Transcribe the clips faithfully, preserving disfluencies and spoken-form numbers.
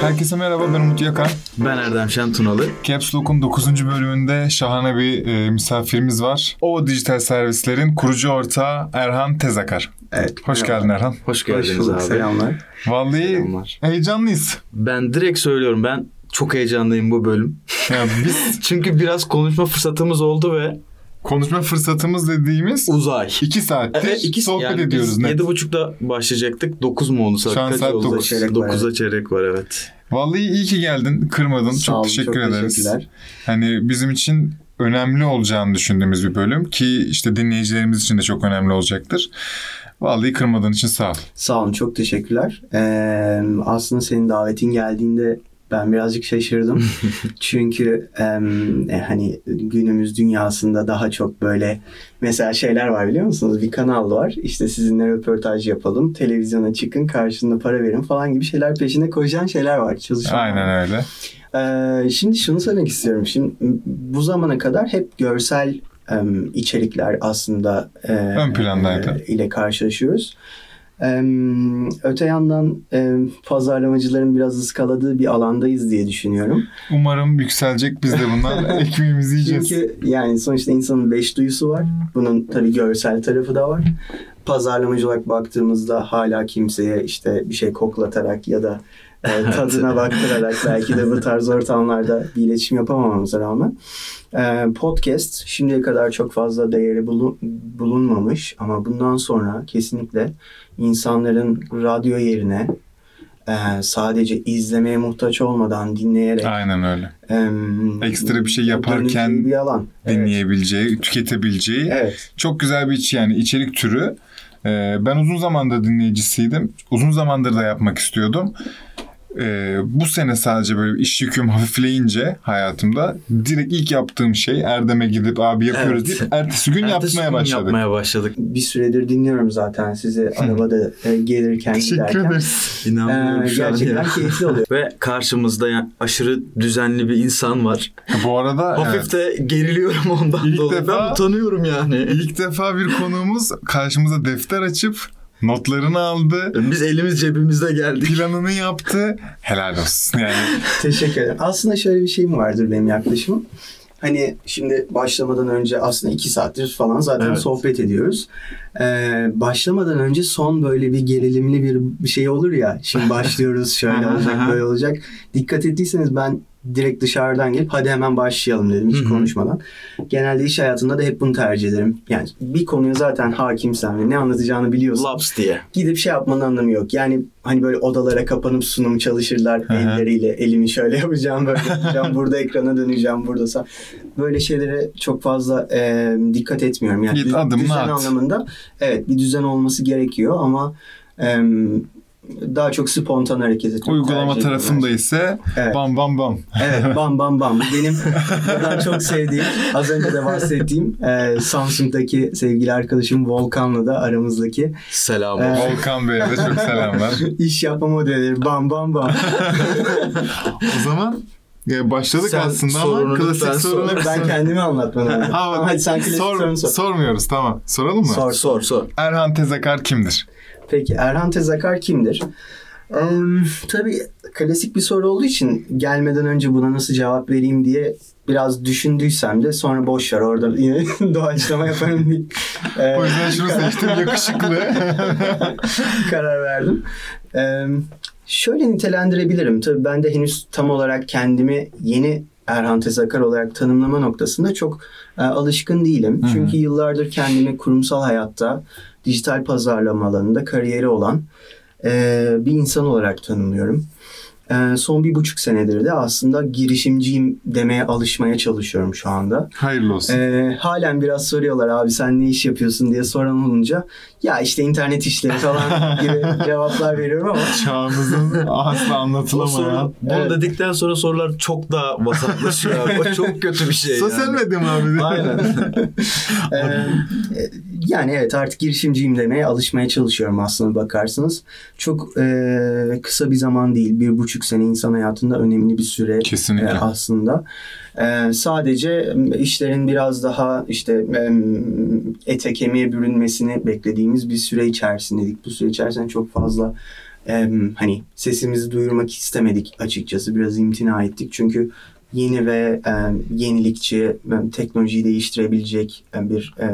Herkese merhaba, ben Umut Yakan. Ben Erdem Şentunalı. Caps Lock'un dokuzuncu bölümünde şahane bir e, misafirimiz var. Ovo Digital Servislerin kurucu ortağı Erhan Tezakar. Evet. Hoş geldin Erhan. Hoş geldiniz Hoş abi. Selamlar. Vallahi Selamlar. Heyecanlıyız. Ben direkt söylüyorum, ben çok heyecanlıyım bu bölüm. Yani biz... Çünkü biraz konuşma fırsatımız oldu ve... Konuşma fırsatımız dediğimiz... Uzay. İki saattir e, iki, sohbet yani ediyoruz. Yedi buçukta başlayacaktık. Dokuz mu onu saat? Şu an saat dokuz. Dokuza çeyrek var, evet. Vallahi iyi ki geldin. Kırmadın. Sağ çok olun, teşekkür çok ederiz. Hani bizim için önemli olacağını düşündüğümüz bir bölüm. Ki işte dinleyicilerimiz için de çok önemli olacaktır. Vallahi kırmadığın için sağ ol. Sağ olun. Çok teşekkürler. Ee, aslında senin davetin geldiğinde... Ben birazcık şaşırdım. Çünkü em, hani günümüz dünyasında daha çok böyle mesela şeyler var, biliyor musunuz? Bir kanal var. İşte sizinle röportaj yapalım, televizyona çıkın, karşılığında para verin falan gibi şeyler peşine koşan şeyler var. Çalışanlar. Aynen öyle. Ee, şimdi şunu söylemek istiyorum. Şimdi bu zamana kadar hep görsel em, içerikler aslında e, ön plandaydı e, ile karşılaşıyoruz. Öte yandan pazarlamacıların biraz ıskaladığı bir alandayız diye düşünüyorum. Umarım yükselecek, biz de bundan ekmeğimizi yiyeceğiz. Çünkü yani sonuçta insanın beş duyusu var. Bunun tabii görsel tarafı da var. Pazarlamacı olarak baktığımızda hala kimseye işte bir şey koklatarak ya da tadına baktırarak belki de bu tarz ortamlarda bir iletişim yapamamamıza rağmen podcast şimdiye kadar çok fazla değeri bulunmamış ama bundan sonra kesinlikle insanların radyo yerine sadece izlemeye muhtaç olmadan dinleyerek, aynen öyle, em, ekstra bir şey yaparken bir alan. Dinleyebileceği, evet, tüketebileceği, evet, çok güzel bir yani içerik türü. Ben uzun zamandır dinleyicisiydim. Uzun zamandır da yapmak istiyordum. Ee, bu sene sadece böyle iş yüküm hafifleyince hayatımda direkt ilk yaptığım şey Erdem'e gidip abi yapıyoruz, evet, deyip ertesi gün, ertesi yapmaya, gün başladık. yapmaya başladık. Bir süredir dinliyorum zaten sizi arabada gelirken, teşekkür giderken. İnanmıyorum ee, şu an. Gerçekten keyifli oluyor. Ve karşımızda yani aşırı düzenli bir insan var. Bu arada hafif, evet, de geriliyorum ondan ilk dolayı. Defa, ben utanıyorum yani. İlk defa bir konuğumuz karşımıza defter açıp notlarını aldı. Biz elimiz cebimizde geldik. Planını yaptı. Helal olsun yani. Teşekkür ederim. Aslında şöyle bir şeyim vardır benim yaklaşımım. Hani şimdi başlamadan önce aslında iki saattir falan zaten, evet, sohbet ediyoruz. Ee, başlamadan önce son böyle bir gerilimli bir şey olur ya. Şimdi başlıyoruz, şöyle olacak, böyle olacak. Dikkat ettiyseniz ben direkt dışarıdan gelip hadi hemen başlayalım dedim, hiç konuşmadan. Genelde iş hayatında da hep bunu tercih ederim. Yani bir konuya zaten hakimsen ve ne anlatacağını biliyorsun. Laps diye. Gidip şey yapmanın anlamı yok. Yani hani böyle odalara kapanıp sunum çalışırlar elleriyle. Elimi şöyle yapacağım, böyle yapacağım. Burada ekrana döneceğim, buradasa. Böyle şeylere çok fazla e, dikkat etmiyorum. Yani Git, adım, düzen at. anlamında, evet, bir düzen olması gerekiyor ama... E, daha çok spontan hareket etmek. Uygulama tarafında ise, evet, bam bam bam. Evet, bam bam bam. Benim buradan çok sevdiğim, az önce de bahsettiğim e, Samsung'daki sevgili arkadaşım Volkan'la da aramızdaki. Selam. E, Volkan Bey'e de çok selamlar. İş yapma modelleri bam bam bam. O zaman... Ya başladık sen aslında ama klasik sorunu ben kendimi anlatmadım. Ha, hadi sen klasik sor, sorunu sor. Sormuyoruz, tamam. Soralım mı? Sor sor sor. Erhan Tezakar kimdir? Peki Erhan Tezakar kimdir? Ee, tabii klasik bir soru olduğu için gelmeden önce buna nasıl cevap vereyim diye biraz düşündüysem de sonra boş ver, orada yine doğaçlama yaparım diye. Ee, o yüzden şunu seçtim, yakışıklı. Karar verdim. Ee, Şöyle nitelendirebilirim. Tabii ben de henüz tam olarak kendimi yeni Erhan Tezakar olarak tanımlama noktasında çok e, alışkın değilim. Hı-hı. Çünkü yıllardır kendimi kurumsal hayatta, dijital pazarlama alanında kariyeri olan e, bir insan olarak tanımlıyorum. E, son bir buçuk senedir de aslında girişimciyim demeye alışmaya çalışıyorum şu anda. Hayırlı olsun. E, halen biraz soruyorlar, abi sen ne iş yapıyorsun diye soran olunca... Ya işte internet işleri falan gibi cevaplar veriyorum ama. Çağımızın asla anlatılamayan. Bunu, evet, dedikten sonra sorular çok daha vasatlaşıyor. O çok kötü bir şey. Sosyal yani. Medya mı abi? Aynen. ee, yani evet, artık girişimciyim demeye alışmaya çalışıyorum aslına bakarsanız. Çok e, kısa bir zaman değil. Bir buçuk sene insan hayatında önemli bir süre. Kesinlikle. E, aslında. Ee, sadece işlerin biraz daha işte ete kemiğe bürünmesini beklediğimiz bir süre içerisindeydik. Bu süre içerisinde çok fazla e, hani sesimizi duyurmak istemedik açıkçası. Biraz imtina ettik çünkü yeni ve e, yenilikçi, e, teknolojiyi değiştirebilecek e, bir e,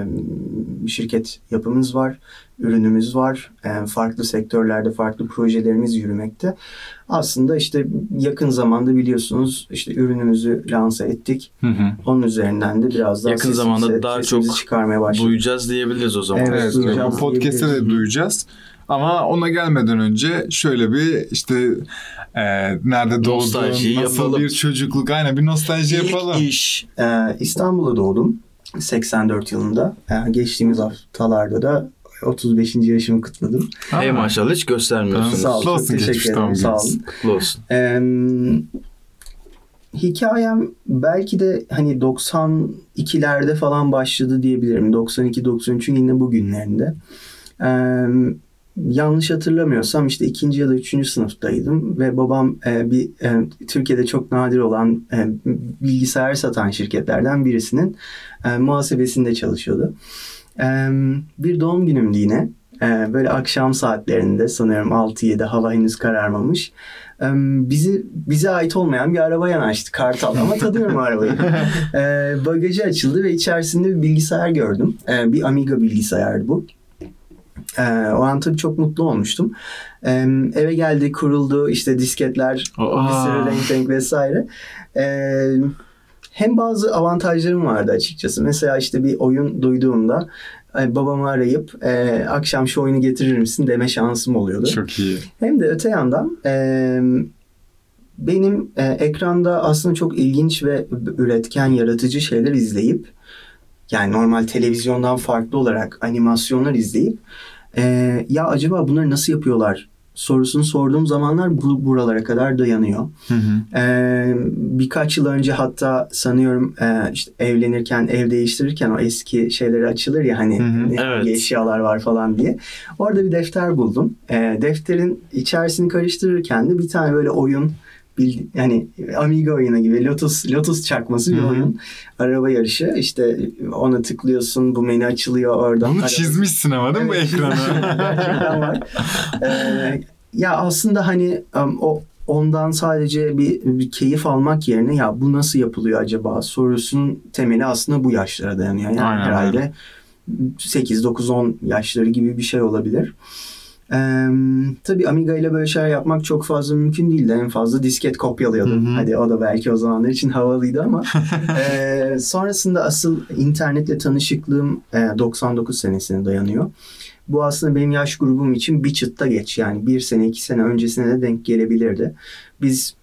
şirket yapımız var, ürünümüz var. E, farklı sektörlerde farklı projelerimiz yürümekte. Aslında işte yakın zamanda biliyorsunuz işte ürünümüzü lanse ettik. Hı hı. Onun üzerinden de biraz daha yakın zamanda daha çok çıkarmaya başladık. Duyacağız diyebiliriz o zaman. Evet, evet, bu podcast'te de duyacağız. Ama ona gelmeden önce şöyle bir işte e, nerede doğdun, nasıl bir çocukluk, aynen bir nostalji İlk yapalım. İlk iş. Ee, İstanbul'da doğdum seksen dört yılında. Yani geçtiğimiz haftalarda da otuz beşinci yaşımı kutladım. Hey maşallah, hiç göstermiyorsunuz. Sağ olun, olsun, teşekkür ederim. Sağ olun. Olsun. Ee, hikayem belki de hani doksan ikilerde falan başladı diyebilirim. doksan iki doksan üçün yine bugünlerinde. Ee, yanlış hatırlamıyorsam işte ikinci ya da üçüncü sınıftaydım ve babam e, bir e, Türkiye'de çok nadir olan e, bilgisayar satan şirketlerden birisinin e, muhasebesinde çalışıyordu. E, bir doğum günümdü yine. E, böyle akşam saatlerinde sanıyorum altı yedi, hava henüz kararmamış. E, bizi bize ait olmayan bir araba yanaştı Kartal ama tanıyorum arabayı. E, bagajı açıldı ve içerisinde bir bilgisayar gördüm. E, bir Amiga bilgisayardı bu. Ee, o an tabii çok mutlu olmuştum. Ee, eve geldi, kuruldu, işte disketler, Aa. bir sürü renk renk vesaire. Ee, hem bazı avantajlarım vardı açıkçası. Mesela işte bir oyun duyduğumda babamı arayıp e, akşam şu oyunu getirir misin deme şansım oluyordu. Çok iyi. Hem de öte yandan e, benim e, ekranda aslında çok ilginç ve üretken, yaratıcı şeyler izleyip, yani normal televizyondan farklı olarak animasyonlar izleyip e, ya acaba bunları nasıl yapıyorlar sorusunu sorduğum zamanlar bu buralara kadar dayanıyor. Hı hı. E, birkaç yıl önce hatta sanıyorum e, işte evlenirken, ev değiştirirken o eski şeyleri açılır ya hani, hı hı. Ne, evet. eşyalar var falan diye. Orada bir defter buldum. E, defterin içerisini karıştırırken de bir tane böyle oyun, Bildi, yani Amiga oyunu gibi Lotus Lotus çakması bir Hı-hı. oyun. Araba yarışı. İşte ona tıklıyorsun, bu menü açılıyor oradan. Bunu araba. Çizmişsin ama değil mi, evet, bu ekrana? Gerçekten var. Ee, ya aslında hani o ondan sadece bir, bir keyif almak yerine ya bu nasıl yapılıyor acaba sorusunun temeli aslında bu yaşlara dayanıyor. Yani aynen, herhalde sekiz dokuz on yaşları gibi bir şey olabilir. Ee, tabii Amiga ile böyle şeyler yapmak çok fazla mümkün değildi. En fazla disket kopyalıyordum. Hı hı. Hadi o da belki o zamanlar için havalıydı ama e, sonrasında asıl internetle tanışıklığım e, doksan dokuz senesine dayanıyor. Bu aslında benim yaş grubum için bir çıtta geç. Yani bir sene, iki sene öncesine de denk gelebilirdi. Biz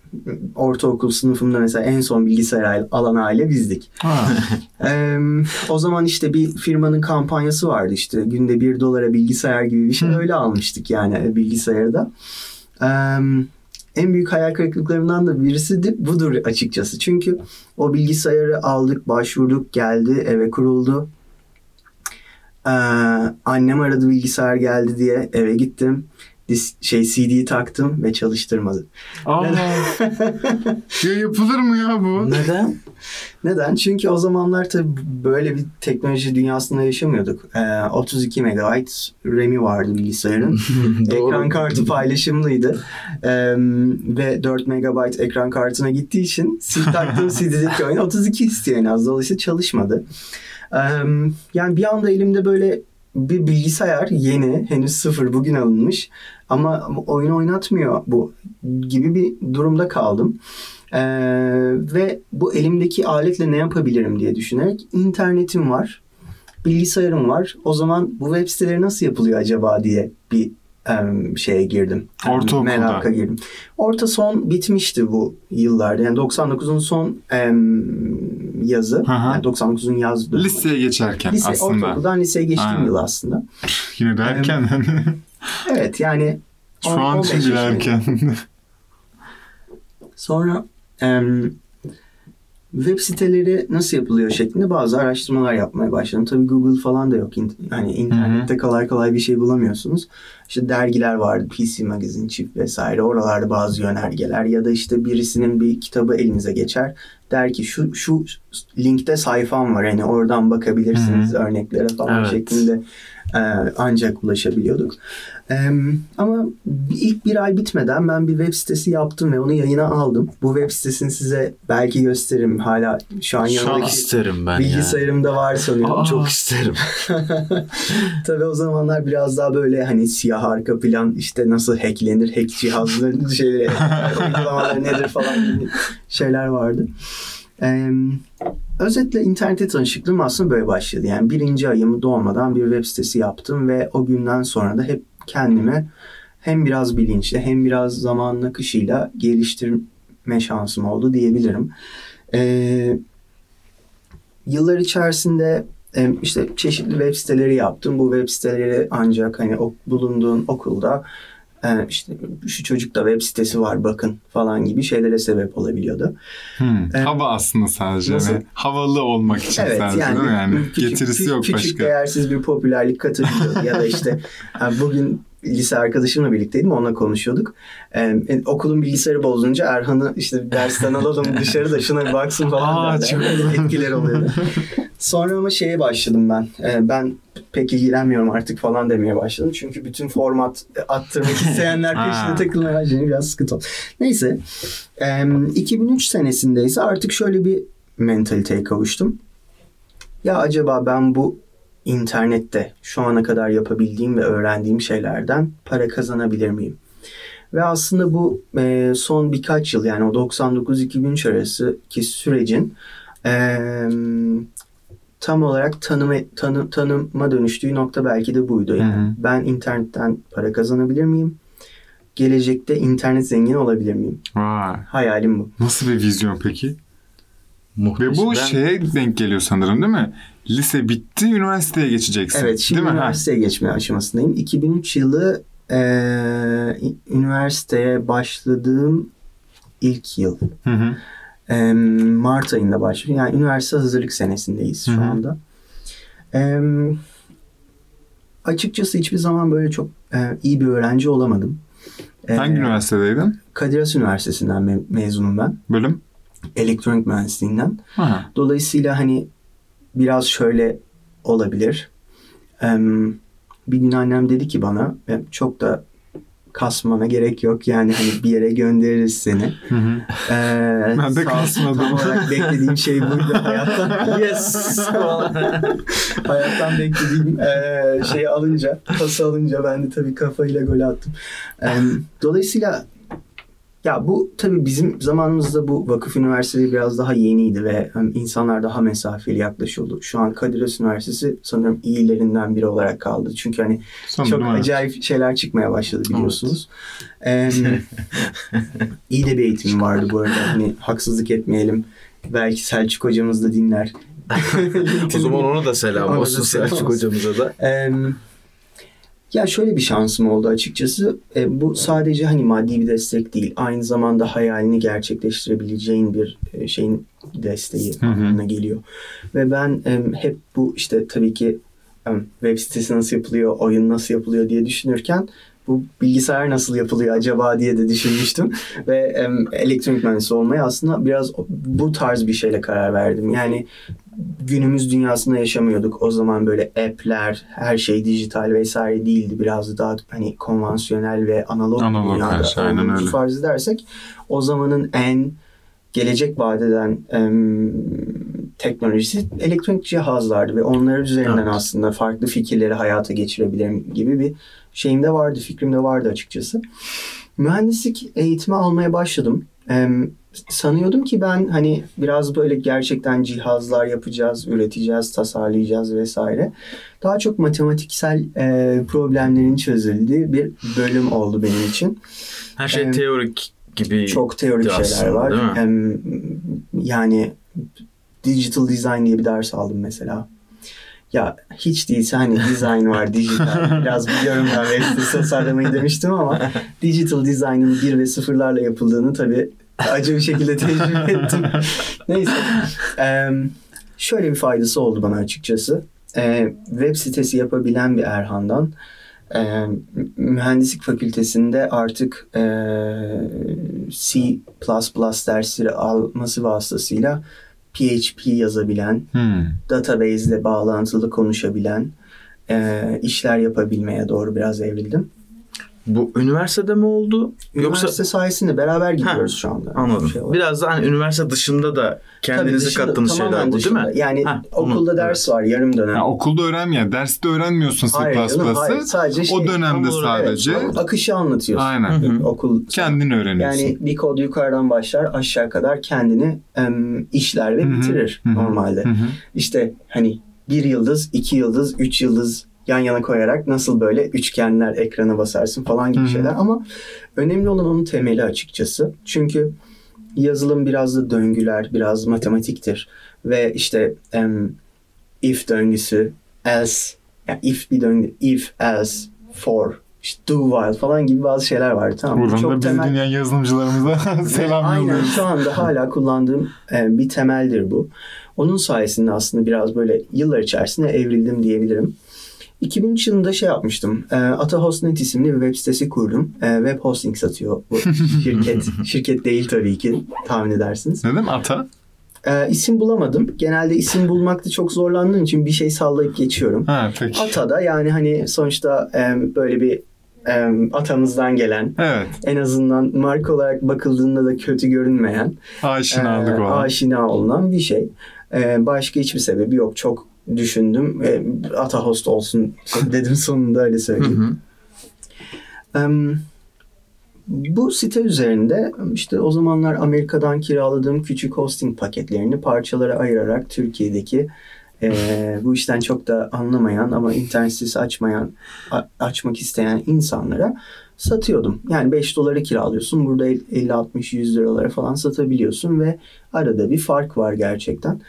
ortaokul sınıfımda mesela en son bilgisayar alan aile bizdik. ee, o zaman işte bir firmanın kampanyası vardı, işte günde bir dolara bilgisayar gibi bir şey, öyle almıştık yani bilgisayarı da. Ee, en büyük hayal kırıklıklarımdan da birisi de budur açıkçası. Çünkü o bilgisayarı aldık, başvurduk, geldi, eve kuruldu. Ee, annem aradı, bilgisayar geldi diye eve gittim. Şey C D'yi taktım ve çalıştırmadı. Aa, ya yapılır mı ya bu? Neden? Neden? Çünkü o zamanlar tabii böyle bir teknoloji dünyasında yaşamıyorduk. Ee, otuz iki megabayt RAM'i vardı bilgisayarın. Ekran kartı paylaşımlıydı. Ee, ve dört megabayt ekran kartına gittiği için taktığım C D'deki oyun otuz iki istiyor en az. Dolayısıyla çalışmadı. Ee, yani bir anda elimde böyle bir bilgisayar, yeni, henüz sıfır, bugün alınmış ama oyun oynatmıyor bu gibi bir durumda kaldım. Ee, ve bu elimdeki aletle ne yapabilirim diye düşünerek, internetim var, bilgisayarım var, o zaman bu web siteleri nasıl yapılıyor acaba diye bir um, şeye girdim. Ortaokulda. Meraka girdim. Orta son bitmişti bu yıllarda. Yani doksan dokuzun son um, yazı. Yani doksan dokuzun yaz dönemi. Liseye geçerken Lise, aslında. Ortaokuldan liseye geçtiğim Aynen. yıl aslında. Yine de erken. Um, evet yani. Şu on, an için erken. Sonra um, web siteleri nasıl yapılıyor şeklinde bazı araştırmalar yapmaya başladım. Tabii Google falan da yok. Hani internette Hı-hı. kolay kolay bir şey bulamıyorsunuz. İşte dergiler vardı, P C Magazine, Çip vesaire. Oralarda bazı yönergeler ya da işte birisinin bir kitabı elinize geçer. Der ki şu şu linkte sayfam var. Hani oradan bakabilirsiniz Hı-hı. örneklere falan evet. şeklinde e, ancak ulaşabiliyorduk. E, ama ilk bir ay bitmeden ben bir web sitesi yaptım ve onu yayına aldım. Bu web sitesini size belki gösteririm. Hala şu an yanındaki bilgisayarımda yani. Var sanıyorum. Aa. Çok isterim. Tabii o zamanlar biraz daha böyle hani siyah arka plan, işte nasıl hacklenir, hack cihazların şeyleri, uygulamalar nedir falan gibi şeyler vardı. Ee, özetle internete tanışıklığım aslında böyle başladı. Yani birinci ayımı doğmadan bir web sitesi yaptım ve o günden sonra da hep kendimi hem biraz bilinçli hem biraz zamanın akışıyla geliştirme şansım oldu diyebilirim. Ee, yıllar içerisinde işte çeşitli web siteleri yaptım. Bu web siteleri ancak hani bulunduğun okulda işte şu çocukta web sitesi var bakın falan gibi şeylere sebep olabiliyordu. Hmm, ee, hava aslında sadece. Nasıl? Havalı olmak için evet, sadece yani, değil mi? Yani küçük, getirisi yok küçük başka. Küçük değersiz bir popülerlik katılıyordu. Ya da işte yani bugün lise arkadaşımla birlikteydim, onunla konuşuyorduk. Ee, okulun bilgisayarı bozulunca Erhan'ı işte dersten alalım dışarıda şuna bir baksın falan derler. Etkiler oluyordu. Sonra ama şeye başladım ben. Ee, ben pek ilgilenmiyorum artık falan demeye başladım. Çünkü bütün format attırmak isteyenler peşine takılmaya başladı. Biraz sıkıntı oldu. Neyse. E, iki bin üç senesinde ise artık şöyle bir mentaliteye kavuştum. Ya acaba ben bu internette şu ana kadar yapabildiğim ve öğrendiğim şeylerden para kazanabilir miyim? Ve aslında bu e, son birkaç yıl, yani o doksan dokuz iki bin üç arasındaki sürecin e, tam olarak tanıma, tanı, tanıma dönüştüğü nokta belki de buydu. Yani Hı-hı. ben internetten para kazanabilir miyim? Gelecekte internet zengini olabilir miyim? Vay. Hayalim bu. Nasıl bir vizyon peki? Muhteşem. Ve bu ben... şeye denk geliyor sanırım değil mi? Lise bitti, üniversiteye geçeceksin. Evet, şimdi değil mi? Üniversiteye ha. geçme aşamasındayım. iki bin üç yılı e, üniversiteye başladığım ilk yıl. Hı hı. Mart ayında başladım. Yani üniversite hazırlık senesindeyiz Hı-hı. şu anda. E, açıkçası hiçbir zaman böyle çok e, iyi bir öğrenci olamadım. E, Hangi üniversitedeydin? Kadir Has Üniversitesi'nden me- mezunum ben. Bölüm? Elektronik Mühendisliğinden. Aha. Dolayısıyla hani biraz şöyle olabilir. E, bir gün annem dedi ki bana, çok da kasmana gerek yok. Yani hani bir yere göndeririz seni. Hı hı. Ee, ben de kasmadım. Tam olarak beklediğim şey buydu. Hayattan, yes! Hayattan beklediğim e, şeyi alınca, pası alınca ben de tabii kafayla gol attım. E, dolayısıyla ya bu tabii bizim zamanımızda bu vakıf üniversitesi biraz daha yeniydi ve insanlar daha mesafeli yaklaşıyordu. Şu an Kadir Has Üniversitesi sanırım iyilerinden biri olarak kaldı. Çünkü hani sanırım çok evet. acayip şeyler çıkmaya başladı biliyorsunuz. Evet. Ee, iyi de bir eğitim vardı bu arada. Hani haksızlık etmeyelim. Belki Selçuk hocamız da dinler. O zaman ona da selam ona olsun da selam Selçuk olsun. Hocamıza da. Evet. Ya şöyle bir şansım oldu açıkçası. E, bu sadece hani maddi bir destek değil. Aynı zamanda hayalini gerçekleştirebileceğin bir e, şeyin desteği hı hı. anlamına geliyor. Ve ben e, hep bu işte tabii ki e, web sitesi nasıl yapılıyor, oyun nasıl yapılıyor diye düşünürken bu bilgisayar nasıl yapılıyor acaba diye de düşünmüştüm. Ve e, elektronik mühendisi olmaya aslında biraz bu tarz bir şeyle karar verdim. Yani günümüz dünyasında yaşamıyorduk. O zaman böyle app'ler, her şey dijital vesaire değildi. Biraz daha hani konvansiyonel ve analog, analog dünyada. Analog şey, aynen öyle. Farz edersek o zamanın en gelecek vaat eden em, teknolojisi elektronik cihazlardı ve onlar üzerinden evet. aslında farklı fikirleri hayata geçirebilirim gibi bir şeyim de vardı, fikrim de vardı açıkçası. Mühendislik eğitimi almaya başladım. Em, sanıyordum ki ben hani biraz böyle gerçekten cihazlar yapacağız, üreteceğiz, tasarlayacağız vesaire. Daha çok matematiksel e, problemlerin çözüldüğü bir bölüm oldu benim için. Her şey ee, teorik gibi. Çok teorik aslında, şeyler var. Hem, yani digital design diye bir ders aldım mesela. Ya hiç değilse hani design var, dijital. Biraz biliyorum ben web sitesi tasarlamayı demiştim ama digital design'ın bir ve sıfırlarla yapıldığını tabii acı bir şekilde tecrübe ettim. Neyse. Ee, şöyle bir faydası oldu bana açıkçası. Ee, web sitesi yapabilen bir Erhan'dan e, mühendislik fakültesinde artık e, C plus plus dersleri alması vasıtasıyla P H P yazabilen, hmm. database ile bağlantılı konuşabilen, e, işler yapabilmeye doğru biraz evrildim. Bu üniversitede mi oldu? Üniversite yoksa... sayesinde beraber gidiyoruz ha, şu anda. Anladım. Şey biraz da hani üniversite dışında da kendinizi dışında, kattığınız şeyler bu dışında. Değil mi? Yani ha, okulda onu, ders evet. var yarım dönem. Yani okulda öğrenmiyor. Derste öğrenmiyorsun C plus plus'ı. Hayır, hayır, sadece şey, o dönemde olur, sadece. Evet, akışı anlatıyorsun. Aynen. Hı-hı. Okul kendini öğreniyorsun. Yani bir kod yukarıdan başlar aşağı kadar kendini ım, işler ve bitirir Hı-hı. normalde. Hı-hı. İşte hani bir yıldız, iki yıldız, üç yıldız yan yana koyarak nasıl böyle üçgenler ekrana basarsın falan gibi Hı-hı. şeyler. Ama önemli olan onun temeli açıkçası. Çünkü yazılım biraz da döngüler, biraz matematiktir. Ve işte um, if döngüsü, else, yani if bir döngü, if, else, for, işte do while falan gibi bazı şeyler var. Tamam. Buradan çok da biz temel... dünya yazılımcılarımıza selam yolluyoruz. Aynen şu anda hala kullandığım um, bir temeldir bu. Onun sayesinde aslında biraz böyle yıllar içerisinde evrildim diyebilirim. iki bin üç yılında şey yapmıştım. E, Atahost nokta net isimli bir web sitesi kurdum. E, web hosting satıyor bu şirket. Şirket değil tabii ki, tahmin edersiniz. Neden Ata? E, isim bulamadım. Genelde isim bulmakta çok zorlandığım için bir şey sallayıp geçiyorum. Ha, peki. Ata da yani hani sonuçta e, böyle bir e, atamızdan gelen, evet. en azından marka olarak bakıldığında da kötü görünmeyen, aşinalık e, olan. aşina olunan bir şey. E, başka hiçbir sebebi yok. Çok düşündüm. E, Atahost olsun dedim sonunda, öyle söyleyeyim. um, bu site üzerinde işte o zamanlar Amerika'dan kiraladığım küçük hosting paketlerini parçalara ayırarak Türkiye'deki e, bu işten çok da anlamayan ama internet sitesi açmayan, a- açmak isteyen insanlara satıyordum. Yani beş dolara kiralıyorsun. Burada elli altmış yüz liralara falan satabiliyorsun ve arada bir fark var gerçekten.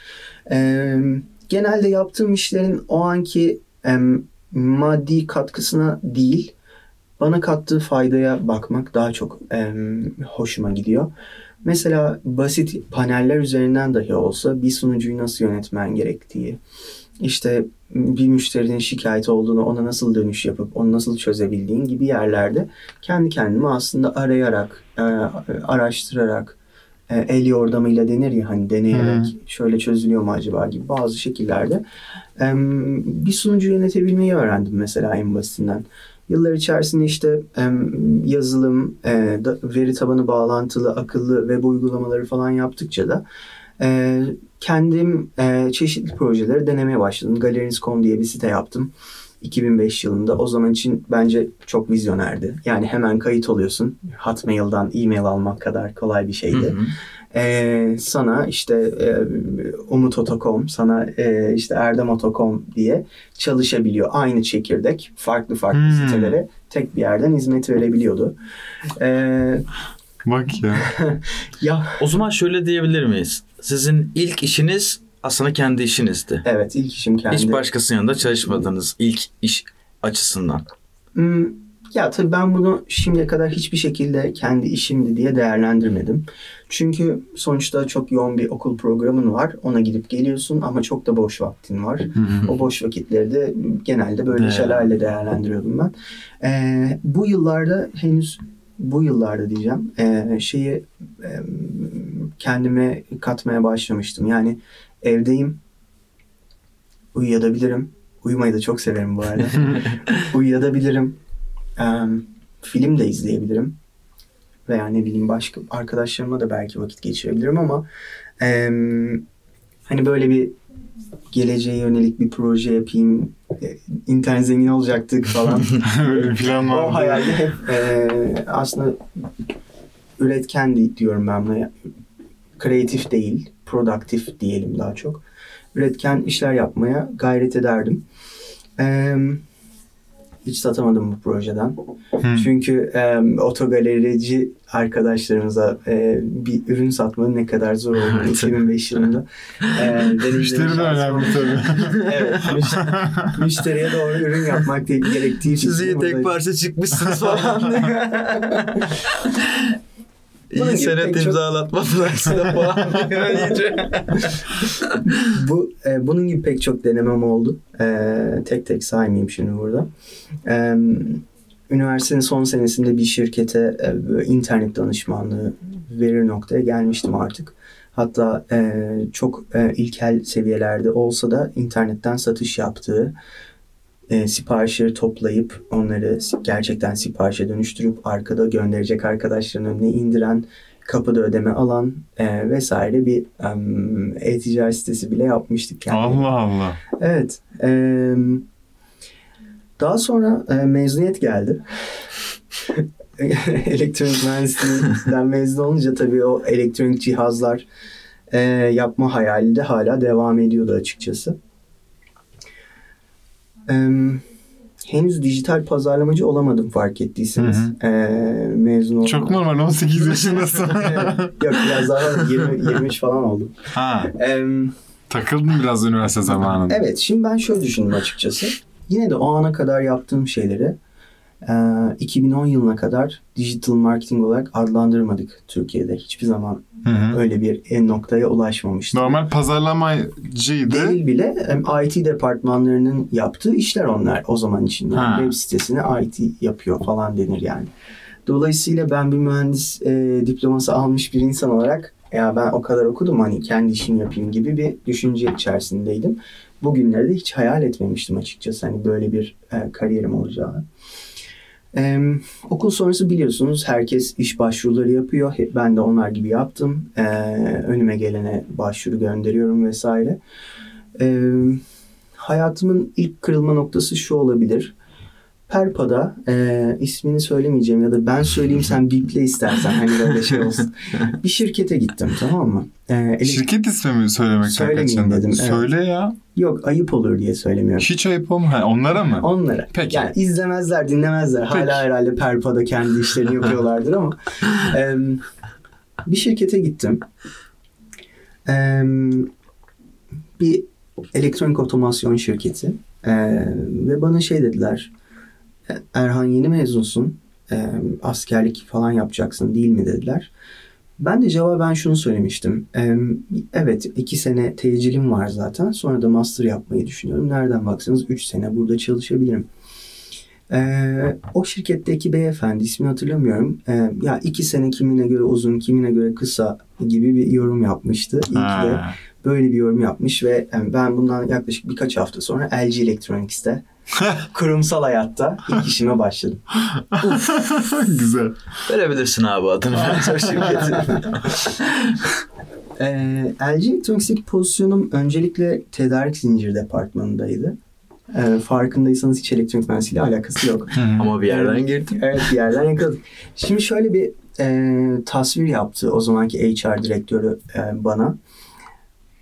Eee Genelde yaptığım işlerin o anki em, maddi katkısına değil, bana kattığı faydaya bakmak daha çok em, hoşuma gidiyor. Mesela basit paneller üzerinden dahi olsa bir sunucuyu nasıl yönetmen gerektiği, işte bir müşterinin şikayeti olduğunu ona nasıl dönüş yapıp onu nasıl çözebildiğin gibi yerlerde kendi kendime aslında arayarak, e, araştırarak, el yordamıyla denir ya hani deneyerek hmm. şöyle çözülüyor mu acaba gibi bazı şekillerde bir sunucu yönetebilmeyi öğrendim mesela en basitinden. Yıllar içerisinde işte yazılım, veri tabanı bağlantılı, akıllı web uygulamaları falan yaptıkça da kendim çeşitli projeleri denemeye başladım. Galeriniz nokta com diye bir site yaptım iki bin beş yılında. O zaman için bence çok vizyonerdi. Yani hemen kayıt oluyorsun. Hotmail'dan e-mail almak kadar kolay bir şeydi. Hı hı. Ee, sana işte e, umut nokta com, sana e, işte erdem nokta com diye çalışabiliyor. Aynı çekirdek farklı farklı hmm. sitelere tek bir yerden hizmet verebiliyordu. Ee, Bak ya. ya. O zaman şöyle diyebilir miyiz? Sizin ilk işiniz aslında kendi işinizdi. Evet, ilk işim kendi. Hiç başkasının yanında çalışmadınız ilk iş açısından. Hmm, ya tabii ben bunu şimdiye kadar hiçbir şekilde kendi işimdi diye değerlendirmedim. Çünkü sonuçta çok yoğun bir okul programın var. Ona gidip geliyorsun ama çok da boş vaktin var. O boş vakitleri de genelde böyle şeylerle değerlendiriyordum ben. Ee, bu yıllarda henüz... Bu yıllarda diyeceğim e, şeyi e, kendime katmaya başlamıştım. Yani evdeyim, uyuyabilirim. Uyumayı da çok severim bu arada. Uyuyabilirim. E, film de izleyebilirim. Veya ne bileyim başka arkadaşlarımla da belki vakit geçirebilirim ama e, hani böyle bir geleceğe yönelik bir proje yapayım, internet zengin olacaktık falan. Öyle plan vardı. O hayalde hep e, aslında üretken diyorum ben buna. Kreatif değil, produktif diyelim daha çok. Üretken işler yapmaya gayret ederdim. E, hiç satamadım bu projeden. Hmm. Çünkü e, otogalerici arkadaşlarımıza e, bir ürün satmanın ne kadar zor olduğunu iki bin beş yılında. E, müşteri de önemli tabii. Evet. Müşteri, müşteriye doğru ürün yapmak gerektiği için. Siz tek parça çıkmışsınız falan. İyi senet imzalatmadılar size falan. Bu, e, bunun gibi pek çok denemem oldu. E, tek tek saymayayım şimdi burada. E, üniversitenin son senesinde bir şirkete e, internet danışmanlığı verir noktaya gelmiştim artık. Hatta e, çok e, ilkel seviyelerde olsa da internetten satış yaptığı, E, siparişleri toplayıp onları gerçekten siparişe dönüştürüp arkada gönderecek arkadaşların önüne indiren, kapıda ödeme alan e, vesaire bir um, e-ticaret sitesi bile yapmıştık. Yani. Allah Allah. Evet. E, daha sonra e, mezuniyet geldi. Elektronik mühendisliğinden mezun olunca tabii o elektronik cihazlar e, yapma hayali de hala devam ediyordu açıkçası. Ee, henüz dijital pazarlamacı olamadım fark ettiyseniz. Ee, mezun oldum. Çok normal, on sekiz yaşındasın. Yok, biraz daha yirmi, yirmi üç falan oldum. Ha. Ee, Takıldım biraz üniversite zamanında. Evet, şimdi ben şöyle düşündüm açıkçası. Yine de o ana kadar yaptığım şeyleri iki bin on yılına kadar digital marketing olarak adlandırmadık Türkiye'de. Hiçbir zaman hı hı. öyle bir noktaya ulaşmamıştı. Normal pazarlamacıydı. Değil bile. I T departmanlarının yaptığı işler onlar o zaman içinde. Ha. Web sitesine I T yapıyor falan denir yani. Dolayısıyla ben bir mühendis e, diploması almış bir insan olarak ya ben o kadar okudum hani kendi işimi yapayım gibi bir düşünce içerisindeydim. Bugünlerde hiç hayal etmemiştim açıkçası hani böyle bir e, kariyerim olacağını. Ee, okul sonrası biliyorsunuz herkes iş başvuruları yapıyor. Ben de onlar gibi yaptım. Ee, önüme gelene başvuru gönderiyorum vesaire. Ee, hayatımın ilk kırılma noktası şu olabilir. Perpa'da e, ismini söylemeyeceğim ya da ben söyleyeyim sen biple istersen hani böyle şey olsun. Bir şirkete gittim, tamam mı? Ee, elektrik... Şirket ismimi söylemekten kaçındım. Evet. Söyle ya. Yok, ayıp olur diye söylemiyorum. Hiç ayıp olmuyor. Onlara mı? Onlara. Peki. Yani izlemezler, dinlemezler. Peki. Hala herhalde Perpa'da kendi işlerini yapıyorlardır ama. E, bir şirkete gittim. E, bir elektronik otomasyon şirketi. E, ve bana şey dediler. Erhan yeni mezunsun, e, askerlik falan yapacaksın değil mi dediler. Ben de cevaben şunu söylemiştim. E, evet, iki sene tecilim var zaten. Sonra da master yapmayı düşünüyorum. Nereden baksanız üç sene burada çalışabilirim. E, o şirketteki beyefendi, ismini hatırlamıyorum. E, ya iki sene kimine göre uzun, kimine göre kısa gibi bir yorum yapmıştı. İlk de böyle bir yorum yapmış ve ben bundan yaklaşık birkaç hafta sonra L G Electronics'te kurumsal hayatta ilk işime başladım. Güzel. Verebilirsin abi adını. e, L G Electronics'teki pozisyonum öncelikle tedarik zinciri departmanındaydı. E, farkındaysanız hiç elektronik mühendisliğiyle alakası yok. Ama bir yerden yani, girdim. Evet, bir yerden yakaladım. Şimdi şöyle bir e, tasvir yaptı o zamanki H R direktörü e, bana.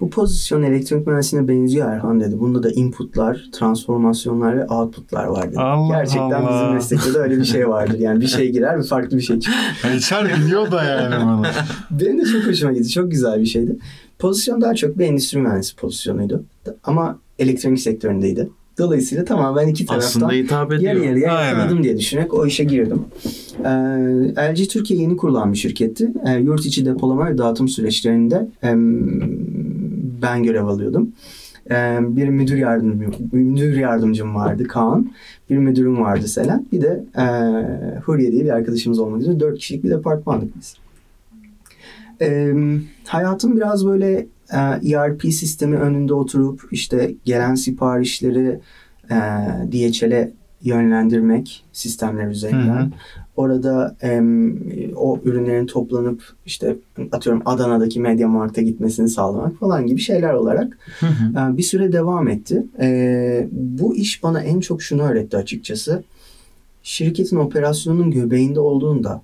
Bu pozisyon elektronik mühendisliğine benziyor Erhan dedi. Bunda da inputlar, transformasyonlar ve outputlar var dedi. Allah gerçekten Allah. Bizim meslekte de öyle bir şey vardır. Yani bir şey girer ve farklı bir şey çıkar. H R biliyor da yani bana. Benim de çok hoşuma gitti. Çok güzel bir şeydi. Pozisyon daha çok bir endüstri mühendisi pozisyonuydu. Ama elektronik sektöründeydi. Dolayısıyla tamamen iki taraftan yarı yarıya yakaladım diye düşünerek o işe girdim. Ee, L G Türkiye yeni kurulan bir şirketti. Ee, yurt içi depolama ve dağıtım süreçlerinde em, ben görev alıyordum. Ee, bir müdür yardımcım, müdür yardımcım vardı Kaan. Bir müdürüm vardı Selen. Bir de e, Huriye diye bir arkadaşımız olmak üzere dört kişilik bir departmandık biz. Ee, hayatım biraz böyle e, E R P sistemi önünde oturup işte gelen siparişleri e, D H L'e yönlendirmek sistemler üzerinden. Hı hı. Orada em, o ürünlerin toplanıp işte atıyorum Adana'daki MediaMarkt'a gitmesini sağlamak falan gibi şeyler olarak hı hı. bir süre devam etti. E, bu iş bana en çok şunu öğretti açıkçası. Şirketin operasyonunun göbeğinde olduğunda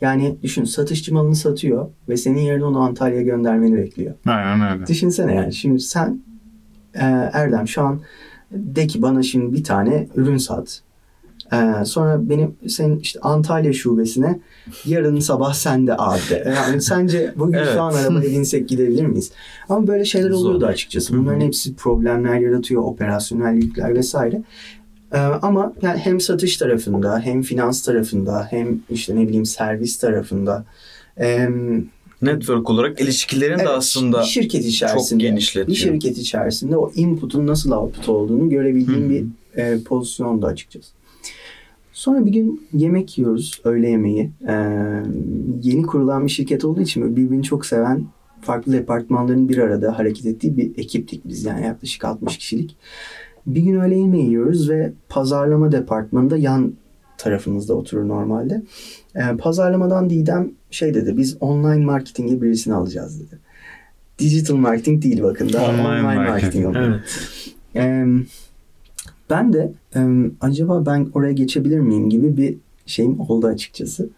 yani düşün satışçı malını satıyor ve senin yerine onu Antalya'ya göndermeni bekliyor. Aynen öyle. Düşünsene yani şimdi sen e, Erdem şu an de ki bana şimdi bir tane ürün sat. Ee, sonra benim senin işte Antalya şubesine yarın sabah sende abi. Yani sence bugün evet. şu an arabaya binsek gidebilir miyiz? Ama böyle şeyler oluyordu açıkçası. Bunların hepsi problemler yaratıyor, operasyonel yükler vesaire. Ee, ama yani hem satış tarafında, hem finans tarafında, hem işte ne bileyim servis tarafında E, Network olarak ilişkilerin evet, de aslında şirket içerisinde, çok genişletiyor. Şirket içerisinde o input'un nasıl output olduğunu görebildiğim hmm. bir e, pozisyonda açıkçası. Sonra bir gün yemek yiyoruz, öğle yemeği. E, yeni kurulan bir şirket olduğu için birbirini çok seven, farklı departmanların bir arada hareket ettiği bir ekiptik biz, yani yaklaşık altmış kişilik. Bir gün öğle yemeği yiyoruz ve pazarlama departmanında yan tarafımızda oturur normalde. E, pazarlamadan Didem şey dedi, biz online marketing'e birisini alacağız dedi. Digital marketing değil bakın da online, online marketing. marketing evet. e, ben de e, acaba ben oraya geçebilir miyim gibi bir şeyim oldu açıkçası.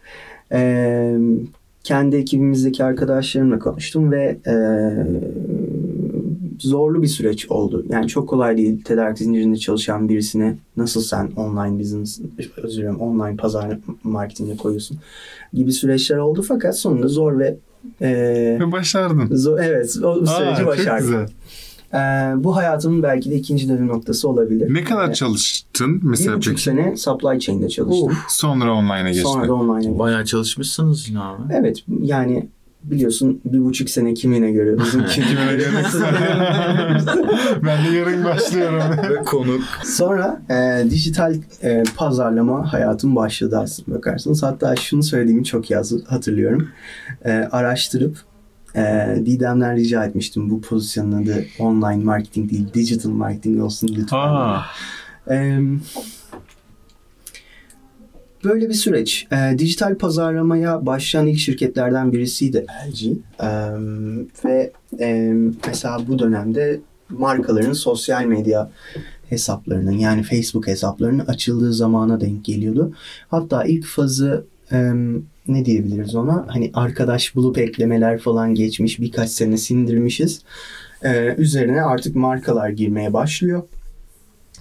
E, kendi ekibimizdeki arkadaşlarımla konuştum ve e, zorlu bir süreç oldu. Yani çok kolay değil. Tedarik zincirinde çalışan birisine nasıl sen online business, özür dilerim, online pazar marketinge koyuyorsun gibi süreçler oldu. Fakat sonunda zor ve... E, başardın. Zor, evet. O Aa, süreci başardım. E, bu hayatımın belki de ikinci dönüm noktası olabilir. Ne kadar e, çalıştın? Mesela bir buçuk sene supply chain'de çalıştım. Of, sonra online'a geçtim. Sonra da online'a geçtim. Bayağı çalışmışsınız yine abi. Evet. Yani... Biliyorsun bir buçuk sene kimine göre, bizim kimine göre. Ben de yarın başlıyorum. Ve konuk. Sonra e, dijital e, pazarlama hayatım başladı aslında bakarsanız. Hatta şunu söylediğimi çok iyi hatırlıyorum. E, araştırıp e, Didem'den rica etmiştim, bu pozisyonun adı online marketing değil, digital marketing olsun lütfen. E, Böyle bir süreç. E, dijital pazarlamaya başlayan ilk şirketlerden birisiydi L G. E, ve e, mesela bu dönemde markaların sosyal medya hesaplarının, yani Facebook hesaplarının açıldığı zamana denk geliyordu. Hatta ilk fazı e, ne diyebiliriz ona? Hani arkadaş bulup eklemeler falan geçmiş, birkaç sene sindirmişiz. E, üzerine artık markalar girmeye başlıyor.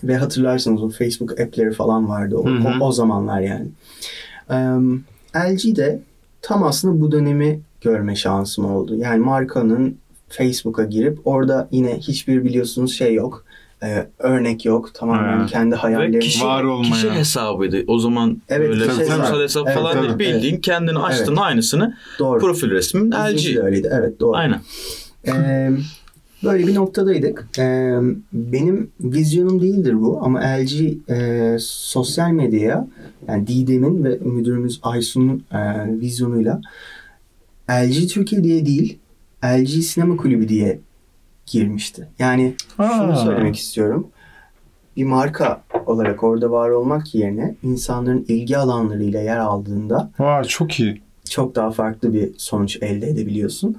Ve hatırlarsanız o Facebook app'leri falan vardı o, o, o zamanlar yani. Um, L G'de tam aslında bu dönemi görme şansım oldu. Yani markanın Facebook'a girip orada yine hiçbir biliyorsunuz şey yok. E, örnek yok. Tamamen ha. kendi hayallerim. Ve kişi, var olmaya. Kişi hesabıydı. O zaman evet, öyle kurumsal hesap evet, falan değil. Bildiğin evet. kendini açtığın evet. aynısını doğru. profil resmin L G. Öyleydi. Evet doğru. Aynen. E, Böyle bir noktadaydık. Ee, benim vizyonum değildir bu ama L G e, sosyal medyaya, yani Didem'in ve müdürümüz Aysun'un e, vizyonuyla L G Türkiye diye değil, L G Sinema Kulübü diye girmişti. Yani Aa. şunu söylemek istiyorum. Bir marka olarak orada var olmak yerine insanların ilgi alanlarıyla yer aldığında Aa, çok iyi. Çok daha farklı bir sonuç elde edebiliyorsun.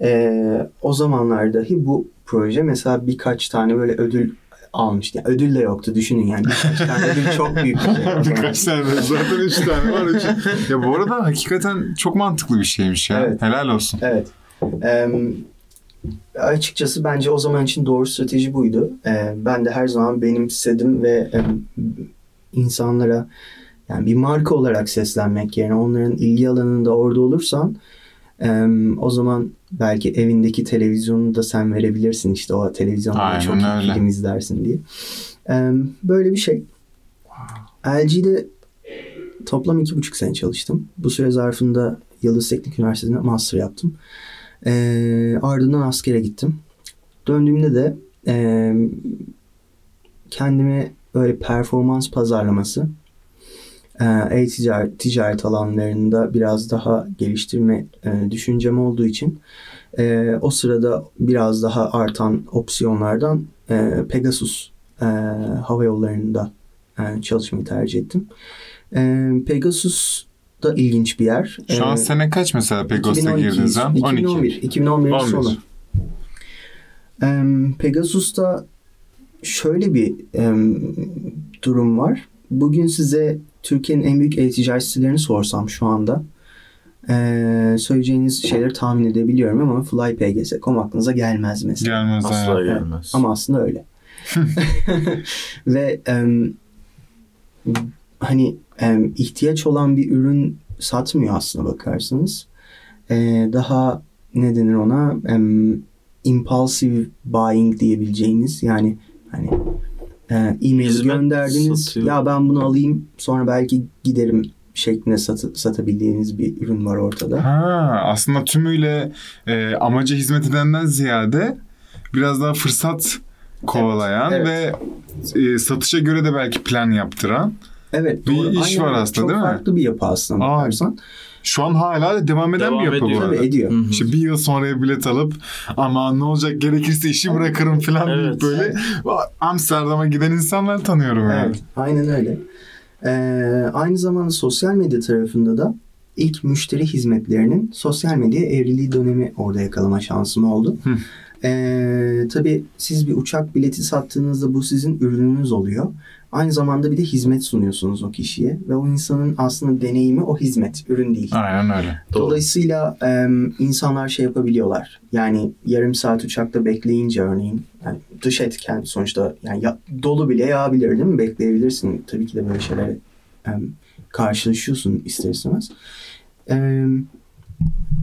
Ee, o zamanlar dahi bu proje mesela birkaç tane böyle ödül almıştı. Yani ödül de yoktu düşünün yani. Birkaç tane ödül çok büyük bir şey. Birkaç tane zaten üç tane var. Üç. Ya bu arada hakikaten çok mantıklı bir şeymiş ya. Evet. Helal olsun. Evet. Ee, açıkçası bence o zaman için doğru strateji buydu. Ee, ben de her zaman benimsedim ve e, insanlara yani bir marka olarak seslenmek yerine onların ilgi alanında orada olursan Ee, o zaman belki evindeki televizyonu da sen verebilirsin, işte o televizyonda çok iyi film izlersin diye. Ee, böyle bir şey. L G'de toplam iki buçuk sene çalıştım. Bu süre zarfında Yıldız Teknik Üniversitesi'nde master yaptım. Ee, ardından askere gittim. Döndüğümde de e, kendime böyle performans pazarlaması, e-ticaret, ticaret alanlarında biraz daha geliştirme e, düşüncem olduğu için e, o sırada biraz daha artan opsiyonlardan e, Pegasus e, hava yollarında e, çalışmayı tercih ettim. E, Pegasus da ilginç bir yer. Şu an e, sene kaç mesela Pegasus'a girdiniz? iki bin on bir, iki bin on bir'in sonu. E, Pegasus'ta şöyle bir e, durum var. Bugün size Türkiye'nin en büyük e-ticaret sitelerini sorsam şu anda ee, söyleyeceğiniz şeyleri tahmin edebiliyorum ama flypgs nokta com aklınıza gelmez mesela. Gelmez. Asla yani. Gelmez. Ama aslında öyle. Ve um, hani um, ihtiyaç olan bir ürün satmıyor aslına bakarsanız. Ee, daha ne denir ona? Um, impulsive buying diyebileceğiniz, yani hani e-mail gönderdiniz. Satıyor. Ya ben bunu alayım sonra belki giderim şeklinde sat, satabildiğiniz bir ürün var ortada. Ha, aslında tümüyle e, amaca hizmet edenden ziyade biraz daha fırsat kovalayan, evet, evet, ve e, satışa göre de belki plan yaptıran, evet, bir doğru, iş aynen var aslında, değil mi? Çok farklı bir yapı aslında. Aa, şu an hala devam eden devam bir yapı ediyor. Bu arada. Tabii ediyor. İşte bir yıl sonraya bilet alıp ama ne olacak, gerekirse işi bırakırım falan, evet, böyle, evet, Amsterdam'a giden insanları tanıyorum yani. Evet, aynen öyle. Ee, aynı zamanda sosyal medya tarafında da ilk müşteri hizmetlerinin sosyal medya evriliği dönemi orada yakalama şansım oldu. Ee, tabii siz bir uçak bileti sattığınızda bu sizin ürününüz oluyor. Aynı zamanda bir de hizmet sunuyorsunuz o kişiye ve o insanın aslında deneyimi o hizmet, ürün değil. Aynen öyle. Dolayısıyla e, insanlar şey yapabiliyorlar. Yani yarım saat uçakta bekleyince örneğin, yani dış etken sonuçta, yani ya, dolu bile yağabilir, değil mi? Bekleyebilirsin. Tabii ki de böyle şeyler e, karşılaşıyorsun ister istemez. E,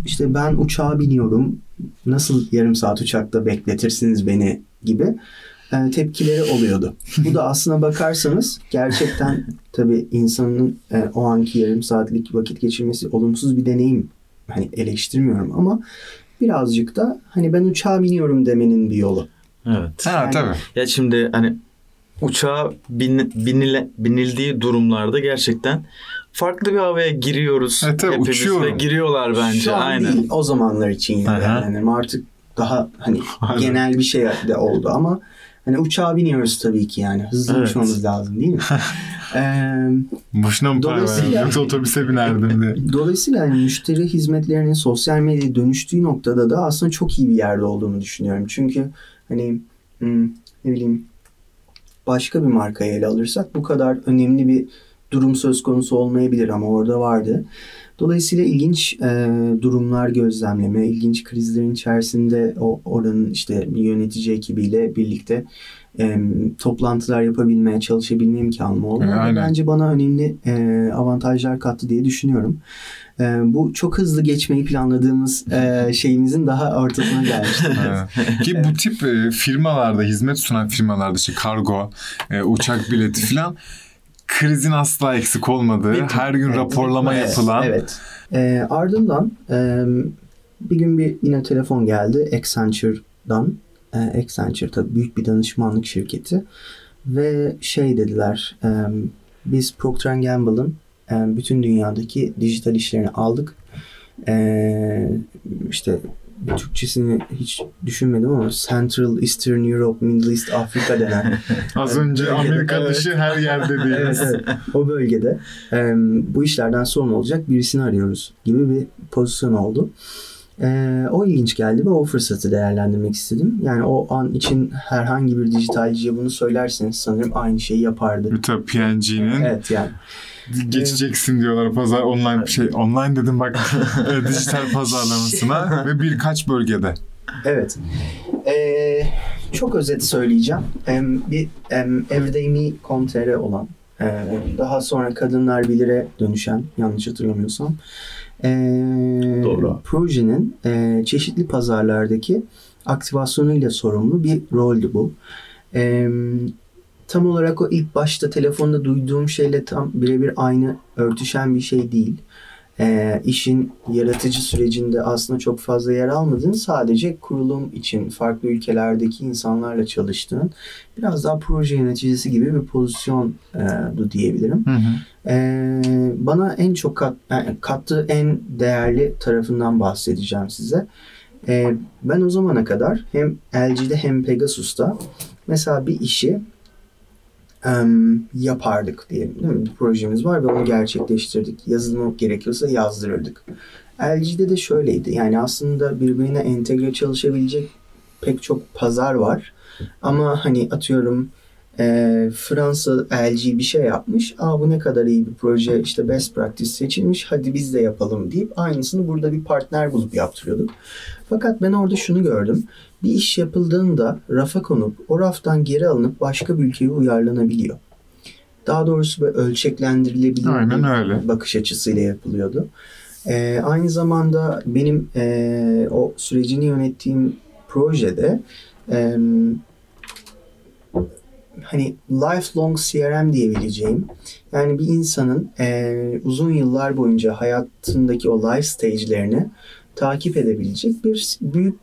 işte ben uçağa biniyorum. Nasıl yarım saat uçakta bekletirsiniz beni gibi tepkileri oluyordu. Bu da aslına bakarsanız gerçekten tabii insanın e, o anki yarım saatlik vakit geçirmesi olumsuz bir deneyim. Hani eleştirmiyorum ama birazcık da hani ben uçağa biniyorum demenin bir yolu. Evet. Yani, ha tabii. Ya şimdi hani uçağa bin, binile, binildiği durumlarda gerçekten farklı bir havaya giriyoruz. E, tabii, uçuyorum. Hepimiz de giriyorlar bence. Şu an aynen değil, o zamanlar için yine yani artık daha hani aynen genel bir şey de oldu ama hani uçağa biniyoruz tabii ki yani. Hızlı, evet, uçmamız lazım değil mi? ee, Boşuna mı para verdim? Yoksa otobüse binerdim diye. Dolayısıyla yani müşteri hizmetlerinin sosyal medyaya dönüştüğü noktada da aslında çok iyi bir yerde olduğunu düşünüyorum. Çünkü hani ne bileyim başka bir markayı ele alırsak bu kadar önemli bir durum söz konusu olmayabilir ama orada vardı. Dolayısıyla ilginç e, durumlar gözlemleme, ilginç krizlerin içerisinde o oranın işte yönetici ekibiyle birlikte e, toplantılar yapabilmeye, çalışabilme imkanım oldu. E, Bence bana önemli e, avantajlar kattı diye düşünüyorum. E, bu çok hızlı geçmeyi planladığımız e, şeyimizin daha ortasına gelmişti. Ki bu tip e, firmalarda, hizmet sunan firmalarda işte kargo, e, uçak bileti falan krizin asla eksik olmadığı, Bitti. her gün evet, raporlama evet, yapılan. Evet. E, ardından e, bir gün bir yine telefon geldi Accenture'dan. E, Accenture tabii büyük bir danışmanlık şirketi. Ve şey dediler, e, biz Procter and Gamble'ın e, bütün dünyadaki dijital işlerini aldık. E, işte Türkçesini hiç düşünmedim ama Central, Eastern Europe, Middle East, Afrika denen. Az önce Amerika dışı evet, her yerde değil. Evet, evet. O bölgede e, bu işlerden sorumlu olacak birisini arıyoruz gibi bir pozisyon oldu. E, o ilginç geldi ve o fırsatı değerlendirmek istedim. Yani o an için herhangi bir dijitalciye bunu söylerseniz sanırım aynı şeyi yapardı. Bütün P N G'nin. Evet yani. Geçeceksin diyorlar pazar online şey online dedim bak dijital pazarlamasına ve birkaç bölgede. Evet. Ee, çok özet söyleyeceğim. Um, bir um, everydayme nokta com nokta tr olan um, daha sonra Kadınlar Bilir'e dönüşen yanlış hatırlamıyorsam e, doğru, projenin e, çeşitli pazarlardaki aktivasyonuyla sorumlu bir roldü bu. E, Tam olarak o ilk başta telefonda duyduğum şeyle tam birebir aynı örtüşen bir şey değil. E, işin yaratıcı sürecinde aslında çok fazla yer almadığın, sadece kurulum için farklı ülkelerdeki insanlarla çalıştığın, biraz daha proje yöneticisi gibi bir pozisyondu diyebilirim. Hı hı. E, bana en çok kat, yani kattığı en değerli tarafından bahsedeceğim size. E, ben o zamana kadar hem L G'de hem Pegasus'ta mesela bir işi yapardık diyelim, değil mi? Bir projemiz var ve onu gerçekleştirdik. Yazılmak gerekiyorsa yazdırırdık. L G'de de şöyleydi. Yani aslında birbirine entegre çalışabilecek pek çok pazar var. Ama hani atıyorum e, Fransa L G bir şey yapmış. Aa bu ne kadar iyi bir proje. İşte best practice seçilmiş. Hadi biz de yapalım deyip aynısını burada bir partner bulup yaptırıyorduk. Fakat ben orada şunu gördüm. Bir iş yapıldığında rafa konup o raftan geri alınıp başka bir ülkeye uyarlanabiliyor. Daha doğrusu böyle ölçeklendirilebilir bir bakış açısıyla yapılıyordu. Ee, aynı zamanda benim e, o sürecini yönettiğim projede e, hani lifelong C R M diyebileceğim, yani bir insanın e, uzun yıllar boyunca hayatındaki o life stage'lerini takip edebilecek bir büyük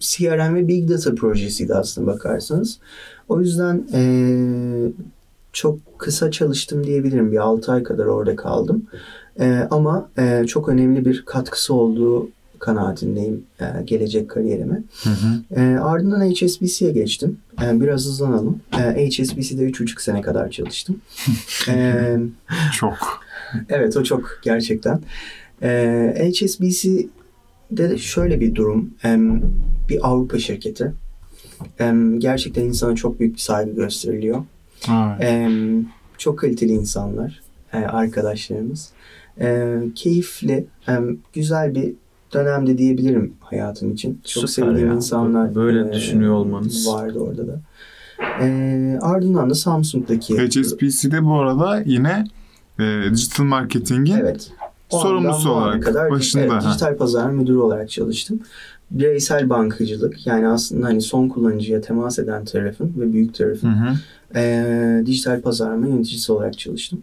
C R M ve Big Data projesiydi aslında bakarsanız. O yüzden e, çok kısa çalıştım diyebilirim. Bir altı ay kadar orada kaldım. E, ama e, çok önemli bir katkısı olduğu kanaatindeyim e, gelecek kariyerime. Hı hı. E, ardından H S B C'ye geçtim. E, biraz hızlanalım. E, H S B C'de üç buçuk sene kadar çalıştım. e, çok. Evet, o çok gerçekten. E, H S B C'de şöyle bir durum. E, bir Avrupa şirketi. E, gerçekten insana çok büyük bir saygı gösteriliyor. Evet. E, çok kaliteli insanlar. E, arkadaşlarımız. E, keyifli, e, güzel bir dönemde diyebilirim hayatım için. Çok Süper sevdiğim ya. insanlar böyle e, düşünüyor olmanız vardı orada da. E, ardından da Samsung'daki H S B C'de bu arada yine e, digital marketingin evet, sorumlusu olarak kadar, başında. Evet, dijital pazar müdürü olarak çalıştım. Bireysel bankacılık, yani aslında hani son kullanıcıya temas eden tarafın ve büyük tarafın hı hı. E, dijital pazarlama yöneticisi olarak çalıştım.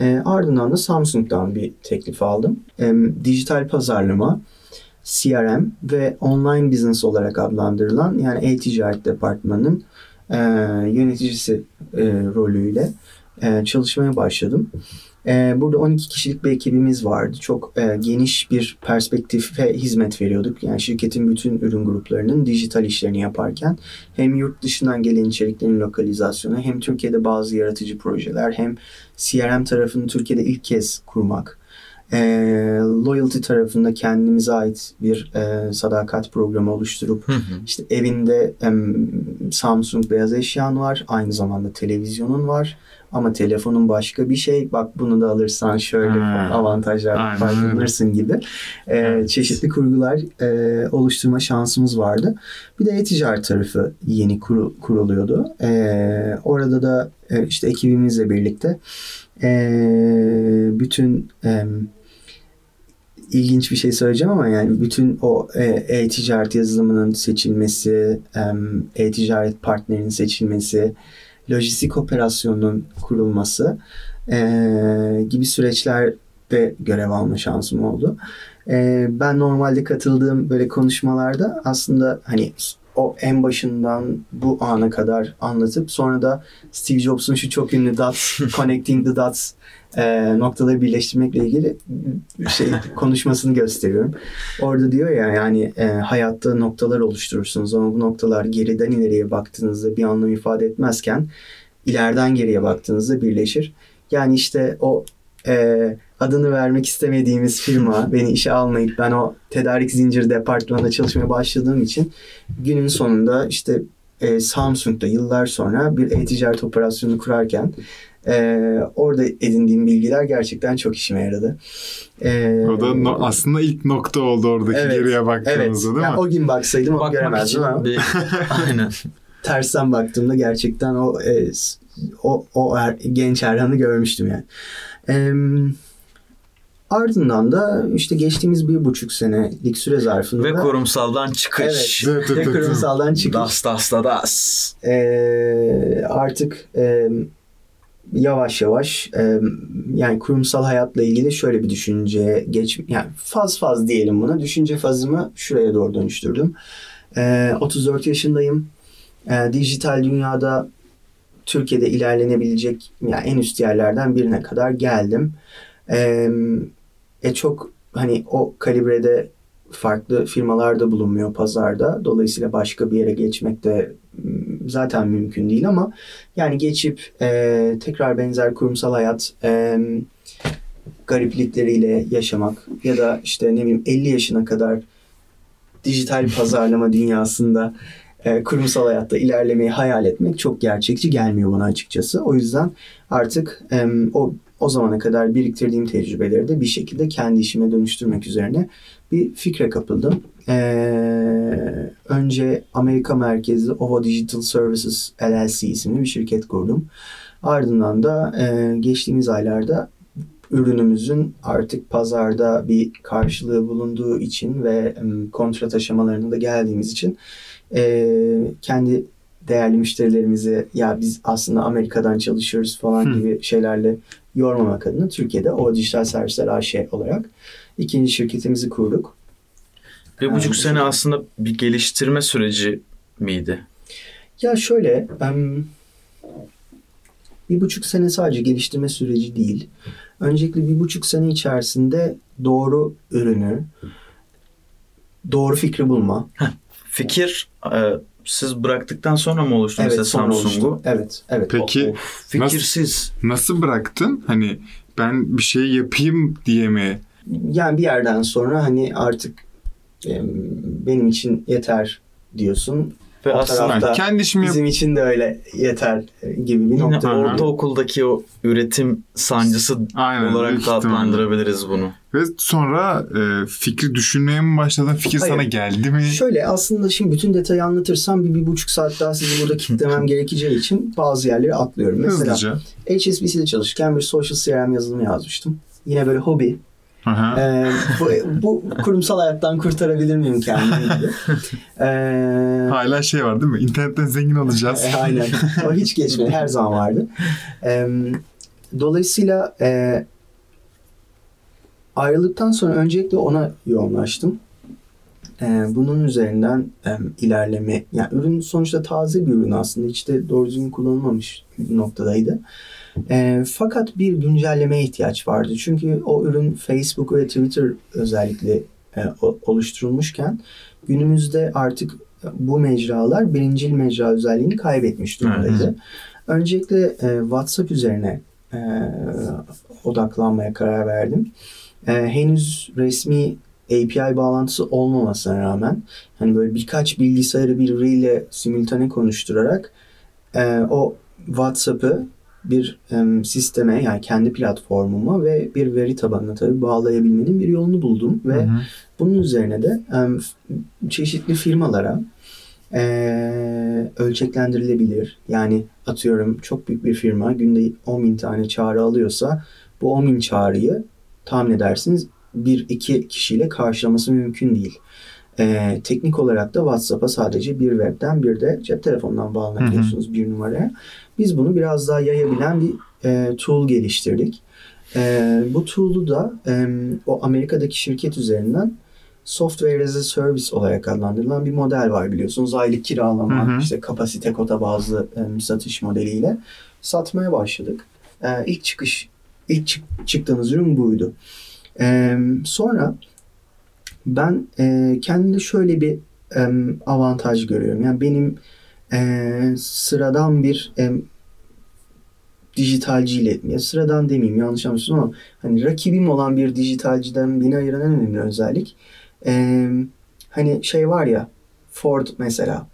E, ardından da Samsung'dan bir teklif aldım. E, dijital pazarlama, C R M ve online business olarak adlandırılan, yani e-ticaret departmanının e, yöneticisi e, rolüyle e, çalışmaya başladım. E, burada on iki kişilik bir ekibimiz vardı. Çok e, geniş bir perspektife hizmet veriyorduk. Yani şirketin bütün ürün gruplarının dijital işlerini yaparken hem yurt dışından gelen içeriklerin lokalizasyonu, hem Türkiye'de bazı yaratıcı projeler, hem C R M tarafını Türkiye'de ilk kez kurmak, e, loyalty tarafında kendimize ait bir e, sadakat programı oluşturup hı hı. işte evinde e, Samsung beyaz eşyan var, aynı zamanda televizyonun var ama telefonun başka bir şey, bak bunu da alırsan şöyle ha, avantajlar paylaşırsın gibi e, evet. çeşitli kurgular e, oluşturma şansımız vardı. Bir de e-ticaret tarafı yeni kuru, kuruluyordu. E, orada da e, işte ekibimizle birlikte e, bütün e, ilginç bir şey söyleyeceğim ama yani bütün o e-ticaret yazılımının seçilmesi, e-ticaret partnerinin seçilmesi, lojistik operasyonunun kurulması e, gibi süreçlerde görev alma şansım oldu. E, ben normalde katıldığım böyle konuşmalarda aslında hani o en başından bu ana kadar anlatıp sonra da Steve Jobs'un şu çok ünlü dots, connecting the dots e, noktaları birleştirmekle ilgili şey konuşmasını gösteriyorum. Orada diyor ya yani e, hayatta noktalar oluşturursunuz ama bu noktalar geriden ileriye baktığınızda bir anlam ifade etmezken ileriden geriye baktığınızda birleşir. Yani işte o e, adını vermek istemediğimiz firma beni işe almayıp ben o tedarik zinciri departmanında çalışmaya başladığım için günün sonunda işte e, Samsung'da yıllar sonra bir e-ticaret operasyonunu kurarken e, orada edindiğim bilgiler gerçekten çok işime yaradı. E, o da no, aslında ilk nokta oldu oradaki evet, geriye baktığımızda evet. değil mi? Yani o gün baksaydım o göremezdim ama. Bir... Aynen. Tersten baktığımda gerçekten o e, o, o er, genç Erhan'ı görmüştüm yani. E, Ardından da işte geçtiğimiz bir buçuk senelik süre zarfında... Ve kurumsaldan çıkış. Evet. Ve kurumsaldan çıkış. Das das da das. Ee, artık e, yavaş yavaş e, yani kurumsal hayatla ilgili şöyle bir düşünce geç... Yani faz faz diyelim buna. Düşünce fazımı şuraya doğru dönüştürdüm. E, otuz dört yaşındayım. E, dijital dünyada Türkiye'de ilerlenebilecek yani en üst yerlerden birine kadar geldim. E, E çok hani o kalibrede farklı firmalarda bulunmuyor pazarda. Dolayısıyla başka bir yere geçmek de zaten mümkün değil ama yani geçip e, tekrar benzer kurumsal hayat e, gariplikleriyle yaşamak ya da işte ne bileyim elli yaşına kadar dijital pazarlama dünyasında e, kurumsal hayatta ilerlemeyi hayal etmek çok gerçekçi gelmiyor bana açıkçası. O yüzden artık e, o O zamana kadar biriktirdiğim tecrübeleri de bir şekilde kendi işime dönüştürmek üzerine bir fikre kapıldım. Ee, önce Amerika merkezli Ovo Digital Services L L C isimli bir şirket kurdum. Ardından da e, geçtiğimiz aylarda ürünümüzün artık pazarda bir karşılığı bulunduğu için ve kontrat aşamalarına da geldiğimiz için e, kendi değerli müşterilerimizi ya biz aslında Amerika'dan çalışıyoruz falan Hı. gibi şeylerle yormamak adına Türkiye'de Ovo Dijital Servisler A Ş olarak ikinci şirketimizi kurduk. Bir buçuk ee, sene aslında bir geliştirme süreci miydi? Ya şöyle, ben bir buçuk sene sadece geliştirme süreci değil. Öncelikle bir buçuk sene içerisinde doğru ürünü, doğru fikri bulma. Heh, fikir e, siz bıraktıktan sonra mı oluştu evet, mesela Samsung'u? Evet, evet. Peki o, o fikirsiz. Nasıl, nasıl bıraktın? Hani ben bir şey yapayım diye mi? Yani bir yerden sonra hani artık e, benim için yeter diyorsun. Ve o aslında kendi işimi bizim yap- için de öyle yeter gibi bir nokta. Aynen. Ortaokuldaki o üretim sancısı Aynen, olarak da adlandırabiliriz bunu. Ve sonra e, fikri düşünmeye mi başladın? Fikir Hayır. sana geldi mi? Şöyle, aslında şimdi bütün detayı anlatırsam bir, bir buçuk saat daha sizi burada kilitlemem gerekeceği için bazı yerleri atlıyorum. Hızlıca. Mesela H S B C'de çalışırken bir social C R M yazılımı yazmıştım. Yine böyle hobi. Ee, bu, bu kurumsal hayattan kurtarabilir miyim kendimi? Ee, Hala şey var değil mi? İnternetten zengin olacağız. E, aynen. O hiç geçmedi. Her zaman vardı. Ee, dolayısıyla e, ayrıldıktan sonra öncelikle ona yoğunlaştım. Ee, bunun üzerinden e, ilerleme. Yani ürün sonuçta taze bir ürün aslında. Hiç de doğru düzgün kullanılmamış bir noktadaydı. E, fakat bir güncellemeye ihtiyaç vardı. Çünkü o ürün Facebook ve Twitter özellikle e, oluşturulmuşken günümüzde artık bu mecralar birincil mecra özelliğini kaybetmiş durumdaydı. Hı hı. Öncelikle e, WhatsApp üzerine e, odaklanmaya karar verdim. E, henüz resmi A P I bağlantısı olmamasına rağmen hani böyle birkaç bilgisayarı birbiriyle simultane konuşturarak e, o WhatsApp'ı bir e, sisteme, yani kendi platformuma ve bir veri tabanına tabii bağlayabilmenin bir yolunu buldum ve Hı-hı. bunun üzerine de e, çeşitli firmalara e, ölçeklendirilebilir. Yani atıyorum çok büyük bir firma günde on bin tane çağrı alıyorsa bu on bin çağrıyı tahmin edersiniz bir iki kişiyle karşılaması mümkün değil. Ee, teknik olarak da WhatsApp'a sadece bir web'den bir de cep telefonundan bağlanabiliyorsunuz bir numaraya. Biz bunu biraz daha yayabilen bir e, tool geliştirdik. E, bu tool'u da e, o Amerika'daki şirket üzerinden Software as a Service olarak adlandırılan bir model var biliyorsunuz. Aylık kiralama, hı hı. işte kapasite kota bazlı e, satış modeliyle satmaya başladık. E, ilk çıkış, ilk çık- çıktığımız ürün buydu. Ee, sonra ben e, kendimde şöyle bir e, avantaj görüyorum. Yani benim e, sıradan bir e, dijitalciyle, ya sıradan demeyeyim yanlış anlaşılmasın ama hani rakibim olan bir dijitalciden beni ayıran en önemli özellik. E, hani şey var ya, Ford mesela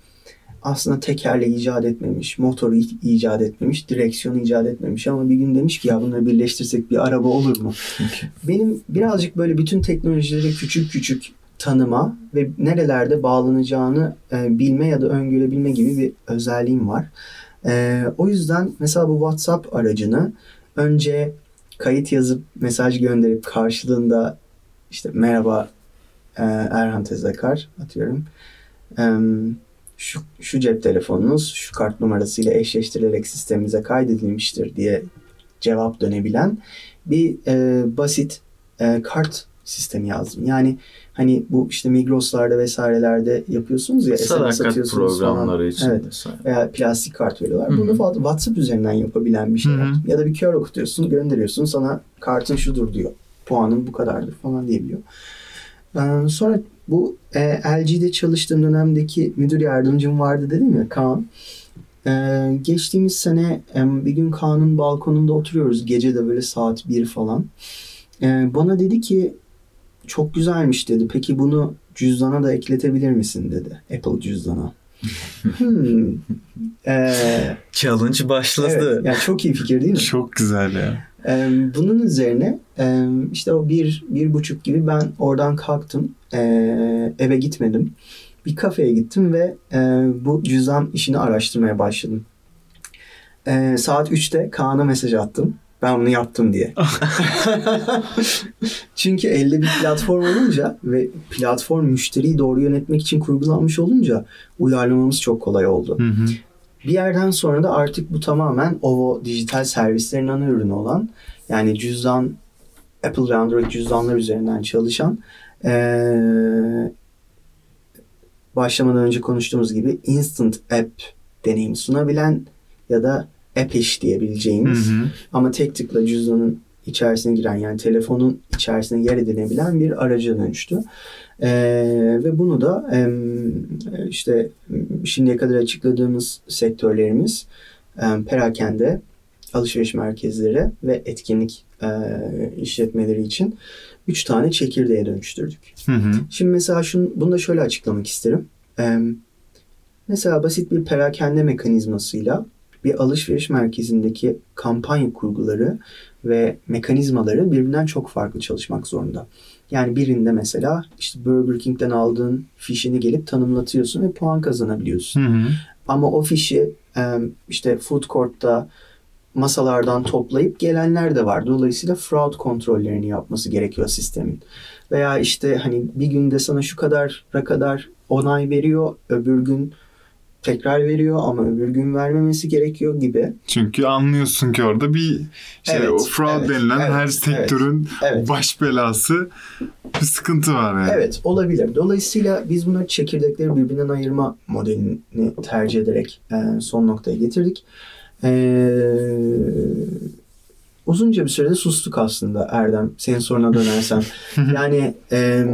aslında tekerle icat etmemiş, motoru icat etmemiş, direksiyonu icat etmemiş ama bir gün demiş ki ya bunları birleştirsek bir araba olur mu? Benim birazcık böyle bütün teknolojileri küçük küçük tanıma ve nerelerde bağlanacağını e, bilme ya da öngörebilme gibi bir özelliğim var. E, o yüzden mesela bu WhatsApp aracını önce kayıt yazıp mesaj gönderip karşılığında işte merhaba e, Erhan Tezakar atıyorum. E, Şu, şu cep telefonunuz şu kart numarasıyla eşleştirilerek sistemimize kaydedilmiştir diye cevap dönebilen bir e, basit e, kart sistemi yazdım. Yani hani bu işte Migros'larda vesairelerde yapıyorsunuz ya, S M S atıyorsunuz programları için evet. veya plastik kart veriyorlar. Bunu da WhatsApp üzerinden yapabilen bir şey yaptım. Ya da bir Q R okutuyorsun, gönderiyorsun, sana kartın şudur diyor. Puanın bu kadardır falan diyebiliyor. Ee, sonra bu e, L G'de çalıştığım dönemdeki müdür yardımcım vardı dedim ya, Kaan. Ee, geçtiğimiz sene e, bir gün Kaan'ın balkonunda oturuyoruz. Gece de böyle saat bir falan. Ee, bana dedi ki çok güzelmiş dedi. Peki bunu cüzdana da ekletebilir misin dedi. Apple cüzdana. hmm. ee, Challenge başladı. Evet, yani çok iyi fikir değil mi? Çok güzel ya. Ee, bunun üzerine e, işte o bir, bir buçuk gibi ben oradan kalktım. Ee, eve gitmedim. Bir kafeye gittim ve e, bu cüzdan işini araştırmaya başladım. Ee, saat üçte Kaan'a mesaj attım. Ben bunu yaptım diye. Çünkü elde bir platform olunca ve platform müşteriyi doğru yönetmek için kurgulanmış olunca uyarlamamız çok kolay oldu. Hı hı. Bir yerden sonra da artık bu tamamen Ovo Dijital Servislerin ana ürünü olan, yani cüzdan, Apple ve Android cüzdanlar üzerinden çalışan, ee, başlamadan önce konuştuğumuz gibi instant app deneyimi sunabilen ya da app-ish diyebileceğimiz, hı hı, ama tek tıkla cüzdanın içerisine giren, yani telefonun içerisine yer edinebilen bir araca dönüştü. Ee, ve bunu da e, işte şimdiye kadar açıkladığımız sektörlerimiz e, perakende, alışveriş merkezleri ve etkinlik e, işletmeleri için üç tane çekirdeğe dönüştürdük. Hı hı. Şimdi mesela şunu, bunu da şöyle açıklamak isterim. E, mesela basit bir perakende mekanizmasıyla bir alışveriş merkezindeki kampanya kurguları ve mekanizmaları birbirinden çok farklı çalışmak zorunda. Yani birinde mesela işte Burger King'den aldığın fişini gelip tanımlatıyorsun ve puan kazanabiliyorsun. Hı hı. Ama o fişi işte food court'ta masalardan toplayıp gelenler de var. Dolayısıyla fraud kontrollerini yapması gerekiyor sistemin. Veya işte hani bir günde sana şu kadara kadar onay veriyor, öbür gün tekrar veriyor ama öbür gün vermemesi gerekiyor gibi. Çünkü anlıyorsun ki orada bir şey, evet, o fraud evet, denilen evet, her sektörün evet, baş belası bir sıkıntı var yani. Evet, olabilir. Dolayısıyla biz bunları çekirdekleri birbirinden ayırma modelini tercih ederek e, son noktaya getirdik. E, uzunca bir sürede sustuk aslında Erdem. Senin soruna dönersem. Yani e,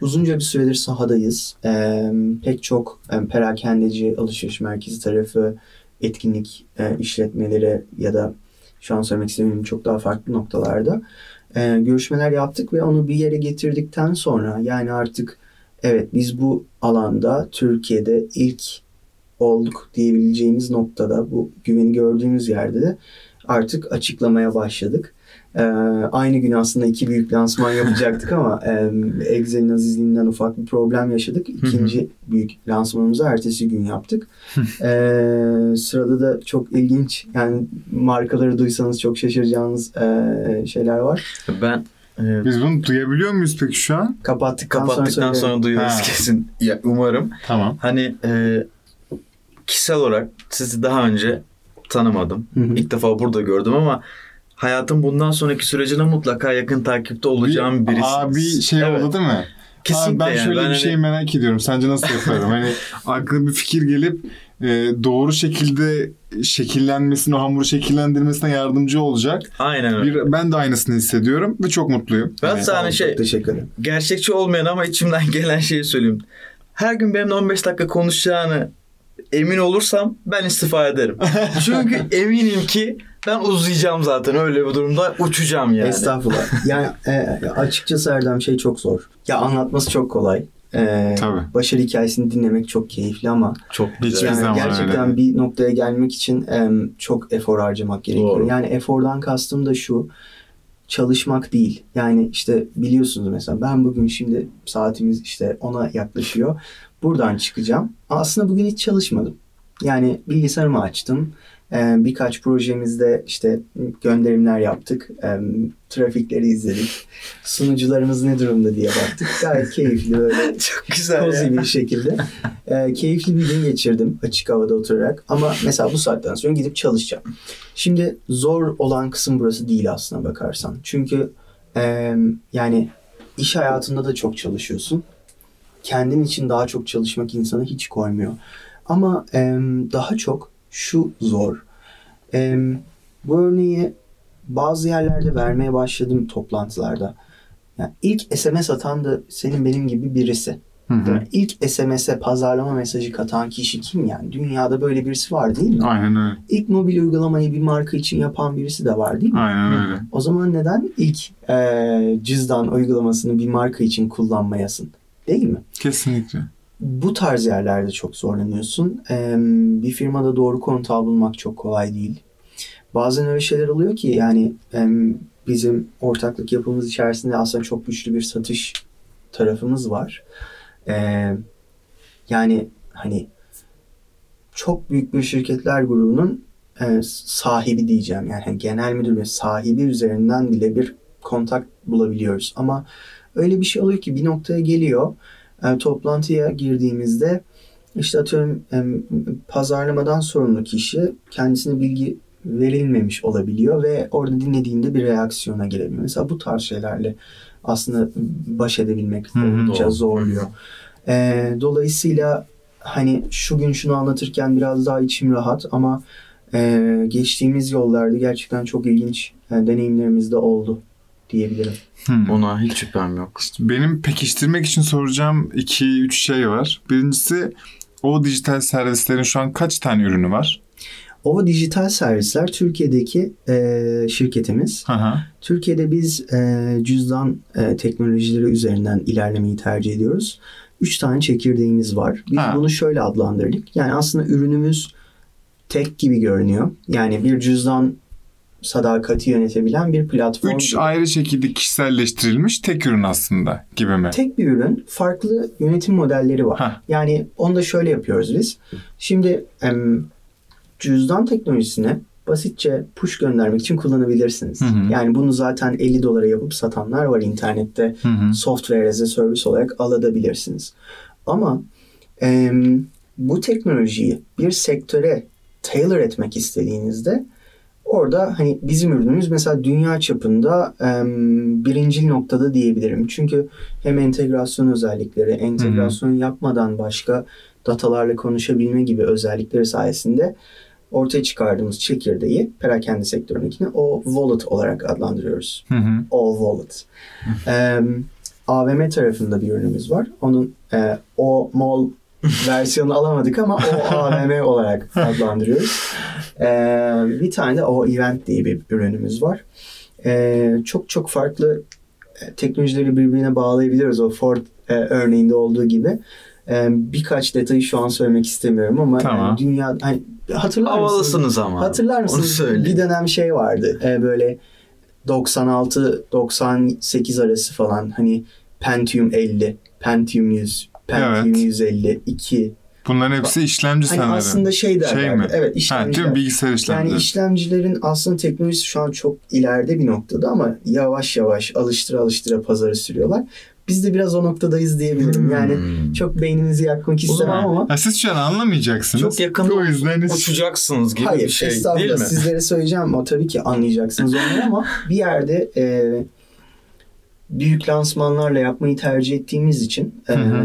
uzunca bir süredir sahadayız. E, pek çok e, perakendeci, alışveriş merkezi tarafı, etkinlik e, işletmeleri ya da şu an söylemek istediğim çok daha farklı noktalarda e, görüşmeler yaptık ve onu bir yere getirdikten sonra, yani artık evet biz bu alanda Türkiye'de ilk olduk diyebileceğimiz noktada, bu güveni gördüğümüz yerde de artık açıklamaya başladık. Ee, aynı gün aslında iki büyük lansman yapacaktık ama e, Excel'in azizliğinden ufak bir problem yaşadık. İkinci büyük lansmanımızı ertesi gün yaptık. Ee, sırada da çok ilginç, yani markaları duysanız çok şaşıracağınız e, şeyler var. Ben e, Biz bunu duyabiliyor muyuz peki şu an? Kapattıktan, Kapattıktan sonra, sonra duyuyoruz ha. kesin. Ya, umarım. Tamam. Hani e, kişisel olarak sizi daha önce tanımadım. Hı hı. İlk defa burada gördüm ama hayatım bundan sonraki sürecine mutlaka yakın takipte olacağım bir, birisiniz. Abi şey evet. oldu değil mi? Kesinlikle. Abi ben yani, şöyle ben bir hani... şey merak ediyorum. Sence nasıl yaparım? Hani aklına bir fikir gelip e, doğru şekilde şekillenmesine, o hamuru şekillendirmesine yardımcı olacak. Aynen öyle. Bir, ben de aynısını hissediyorum ve çok mutluyum. Ben yani, sana şey, teşekkür ederim. Gerçekçi olmayan ama içimden gelen şeyi söyleyeyim. Her gün benimle on beş dakika konuşacağını emin olursam ben istifa ederim. Çünkü eminim ki ben uzayacağım zaten, öyle bir durumda uçacağım yani. Estağfurullah. Yani e, açıkçası Erdem şey çok zor. Ya anlatması çok kolay. E, Tabii. Başarı hikayesini dinlemek çok keyifli ama çok yani gerçekten öyle. Bir noktaya gelmek için e, çok efor harcamak gerekiyor. Doğru. Yani efordan kastım da şu, çalışmak değil. Yani işte biliyorsunuz mesela ben bugün şimdi saatimiz işte ona yaklaşıyor. Buradan çıkacağım. Aslında bugün hiç çalışmadım. Yani bilgisayarımı açtım. Birkaç projemizde işte gönderimler yaptık. Trafikleri izledik. Sunucularımız ne durumda diye baktık. Gayet keyifli böyle. Çok güzel. Kozi bir şekilde. Keyifli bir gün geçirdim açık havada oturarak. Ama mesela bu saatten sonra gidip çalışacağım. Şimdi zor olan kısım burası değil aslına bakarsan. Çünkü yani iş hayatında da çok çalışıyorsun. Kendin için daha çok çalışmak insanı hiç koymuyor. Ama e, daha çok şu zor. E, bu örneği bazı yerlerde vermeye başladım toplantılarda. Yani ilk S M S atan da senin benim gibi birisi. Hı hı. İlk S M S'e pazarlama mesajı katan kişi kim yani? Dünyada böyle birisi var değil mi? Aynen öyle. İlk mobil uygulamayı bir marka için yapan birisi de var değil mi? Aynen öyle. O zaman neden ilk e, cüzdan uygulamasını bir marka için kullanmayasın? Değil mi? Kesinlikle. Bu tarz yerlerde çok zorlanıyorsun. Ee, bir firmada doğru kontağı bulmak çok kolay değil. Bazen öyle şeyler oluyor ki yani bizim ortaklık yapımız içerisinde aslında çok güçlü bir satış tarafımız var. Ee, yani hani çok büyük bir şirketler grubunun e, sahibi diyeceğim. Yani genel müdür ve sahibi üzerinden bile bir kontak bulabiliyoruz. Ama öyle bir şey oluyor ki bir noktaya geliyor. E, toplantıya girdiğimizde İşte atıyorum pazarlamadan sorumlu kişi kendisine bilgi verilmemiş olabiliyor ve orada dinlediğinde bir reaksiyona gelebiliyor. Mesela bu tarz şeylerle aslında baş edebilmek oldukça zorluyor. E, dolayısıyla hani şu gün şunu anlatırken biraz daha içim rahat ama e, geçtiğimiz yollarda gerçekten çok ilginç yani deneyimlerimiz de oldu diyebilirim. Hmm. Ona hiç şüphem yok. Benim pekiştirmek için soracağım iki üç şey var. Birincisi, Ovo Dijital Servislerin şu an kaç tane ürünü var? Ovo Dijital Servisler Türkiye'deki e, şirketimiz. Aha. Türkiye'de biz e, cüzdan e, teknolojileri üzerinden ilerlemeyi tercih ediyoruz. Üç tane çekirdeğimiz var. Biz ha. bunu şöyle adlandırdık. Yani aslında ürünümüz tek gibi görünüyor. Yani bir cüzdan sadakati yönetebilen bir platform. Üç ayrı şekilde kişiselleştirilmiş tek ürün aslında gibi mi? Tek bir ürün. Farklı yönetim modelleri var. Heh. Yani onu da şöyle yapıyoruz biz. Şimdi em, cüzdan teknolojisini basitçe push göndermek için kullanabilirsiniz. Hı hı. Yani bunu zaten elli dolara yapıp satanlar var internette. Hı hı. Software as a service olarak alabilirsiniz. Ama em, bu teknolojiyi bir sektöre tailor etmek istediğinizde orada hani bizim ürünümüz mesela dünya çapında em, birincil noktada diyebilirim. Çünkü hem entegrasyon özellikleri, entegrasyon hmm. yapmadan başka datalarla konuşabilme gibi özellikleri sayesinde ortaya çıkardığımız çekirdeği perakende sektöründekine o wallet olarak adlandırıyoruz. Hmm. O wallet. em, A V M tarafında bir ürünümüz var. Onun e, o mall versiyonu alamadık ama o A V M olarak adlandırıyoruz. Ee, bir tane de o event diye bir ürünümüz var. Ee, çok çok farklı teknolojileri birbirine bağlayabiliyoruz. O Ford e, örneğinde olduğu gibi. Ee, birkaç detayı şu an söylemek istemiyorum ama tamam. yani dünya hani, hatırlar havalısınız mısınız? Ama. Hatırlar mısınız? Bir dönem şey vardı. E, böyle doksan altı doksan sekiz arası falan hani Pentium elli, Pentium yüz, Pentium evet. yüz elli iki. Bunların hepsi işlemci hani sanırım. Aslında şey derler. Şey mi? Evet, işlemci. Yani bilgisayar işlemcileri. Yani işlemcilerin aslında teknolojisi şu an çok ileride bir noktada ama yavaş yavaş alıştıra alıştıra pazarı sürüyorlar. Biz de biraz o noktadayız diyebilirim. Hmm. Yani çok beyninizi yakmak istemem ama. Ha, siz şu an anlamayacaksınız. Çok yakında o yüzden uçacaksınız gibi hayır, bir şey değil mi? Hayır, estağfurullah sizlere söyleyeceğim ama tabii ki anlayacaksınız onları ama bir yerde e, büyük lansmanlarla yapmayı tercih ettiğimiz için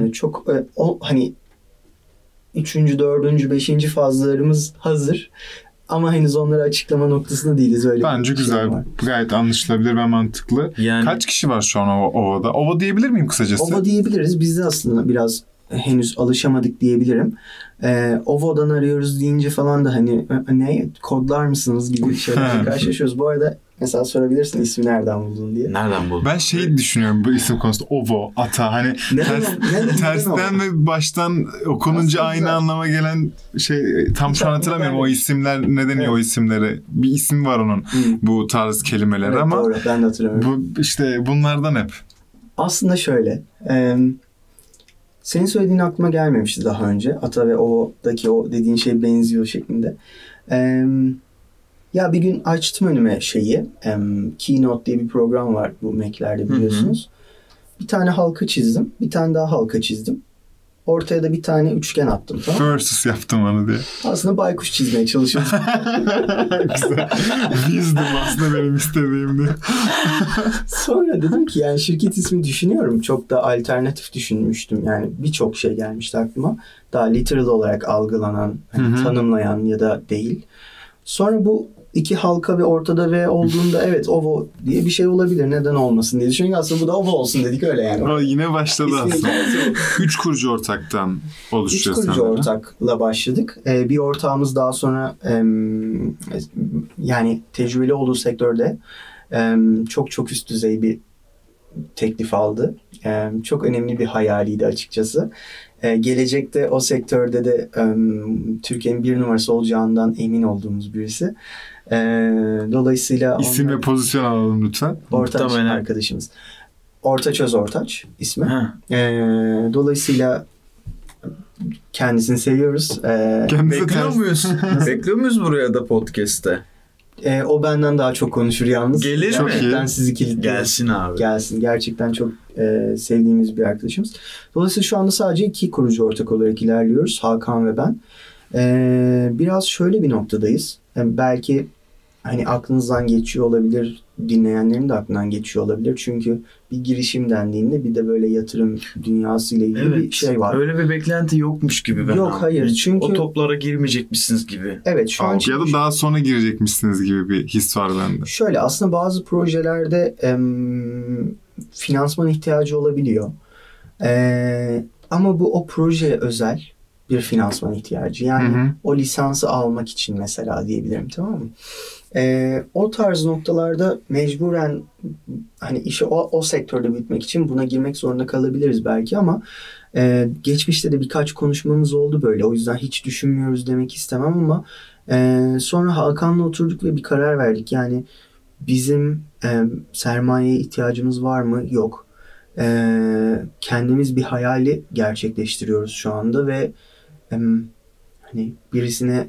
e, çok e, o hani üçüncü, dördüncü, beşinci fazlarımız hazır. Ama henüz onları açıklama noktasında değiliz. Öyle bence güzel. Şey gayet anlaşılabilir ve mantıklı. Yani, kaç kişi var şu an Ova'da? Ova diyebilir miyim kısacası? Ova diyebiliriz. Biz de aslında biraz henüz alışamadık diyebilirim. Ee, Ova'dan arıyoruz deyince falan da hani ne kodlar mısınız gibi şeylerle karşılaşıyoruz. Bu arada mesela sorabilirsin ismi nereden buldun diye. Nereden buldun? Ben şeyi düşünüyorum bu isim konusunda. Ovo, ata hani ne, ters, ne, ne, tersten ve baştan okununca aslında aynı güzel. Anlama gelen şey tam şu an hatırlamıyorum o isimler ne deniyor evet. o isimlere. Bir isim var onun hmm. bu tarz kelimeler evet, ama. Doğru ben de hatırlamıyorum. Bu, işte bunlardan hep. Aslında şöyle. E, senin söylediğin aklıma gelmemişti daha önce. Ata ve Ova'daki o dediğin şey benziyor şeklinde. Eee... Ya bir gün açtım önüme şeyi, um, Keynote diye bir program var bu Mac'lerde biliyorsunuz. Hı hı. Bir tane halka çizdim, bir tane daha halka çizdim. Ortaya da bir tane üçgen attım. Tamam? Versus yaptım onu diye. Aslında baykuş çizmeye çalışıyorum. Güzel. Wisdom aslında benim istediğimdi. Sonra dedim ki yani şirket ismi düşünüyorum. Çok da alternatif düşünmüştüm. Yani birçok şey gelmişti aklıma. Daha literal olarak algılanan, hani hı hı. tanımlayan ya da değil. Sonra bu iki halka ve ortada ve olduğunda evet Ovo diye bir şey olabilir. Neden olmasın diye düşündük. Aslında bu da Ovo olsun dedik öyle yani. O yine başladı aslında. Üç kurucu ortaktan oluşuyor. Üç kurucu ortakla başladık. Ee, bir ortağımız daha sonra em, yani tecrübeli olduğu sektörde em, çok çok üst düzey bir teklif aldı. Em, çok önemli bir hayaliydi açıkçası. Ee, gelecekte o sektörde de um, Türkiye'nin bir numarası olacağından emin olduğumuz birisi. Ee, dolayısıyla... İsim ve pozisyon alalım lütfen. Ortaç tamam, arkadaşımız. Ortaç Öz Ortaç ismi. Ee, dolayısıyla kendisini seviyoruz. Ee, Kendisi bekliyor muyuz? Bekliyor muyuz buraya da podcast'te? E, o benden daha çok konuşur yalnız. Gelir çok mi? Siz ikili gelsin abi. Gelsin. Gerçekten çok e, sevdiğimiz bir arkadaşımız. Dolayısıyla şu anda sadece iki kurucu ortak olarak ilerliyoruz. Hakan ve ben. E, biraz şöyle bir noktadayız. Yani belki hani aklınızdan geçiyor olabilir, dinleyenlerin de aklından geçiyor olabilir. Çünkü bir girişim dendiğinde bir de böyle yatırım dünyasıyla ilgili evet, bir şey var. Öyle bir beklenti yokmuş gibi ben. Yok abi. Hayır çünkü. O toplara girmeyecekmişsiniz gibi. Evet şu an. Ya da daha sonra girecekmişsiniz gibi bir his var bende. Şöyle aslında bazı projelerde em, finansman ihtiyacı olabiliyor. E, ama bu o projeye özel bir finansman ihtiyacı. Yani hı hı. o lisansı almak için mesela diyebilirim, tamam mı? Ee, o tarz noktalarda mecburen hani işi o, o sektörde büyütmek için buna girmek zorunda kalabiliriz belki ama e, geçmişte de birkaç konuşmamız oldu böyle. O yüzden hiç düşünmüyoruz demek istemem ama e, sonra Hakan'la oturduk ve bir karar verdik. Yani bizim e, sermayeye ihtiyacımız var mı? Yok. E, kendimiz bir hayali gerçekleştiriyoruz şu anda ve hani birisine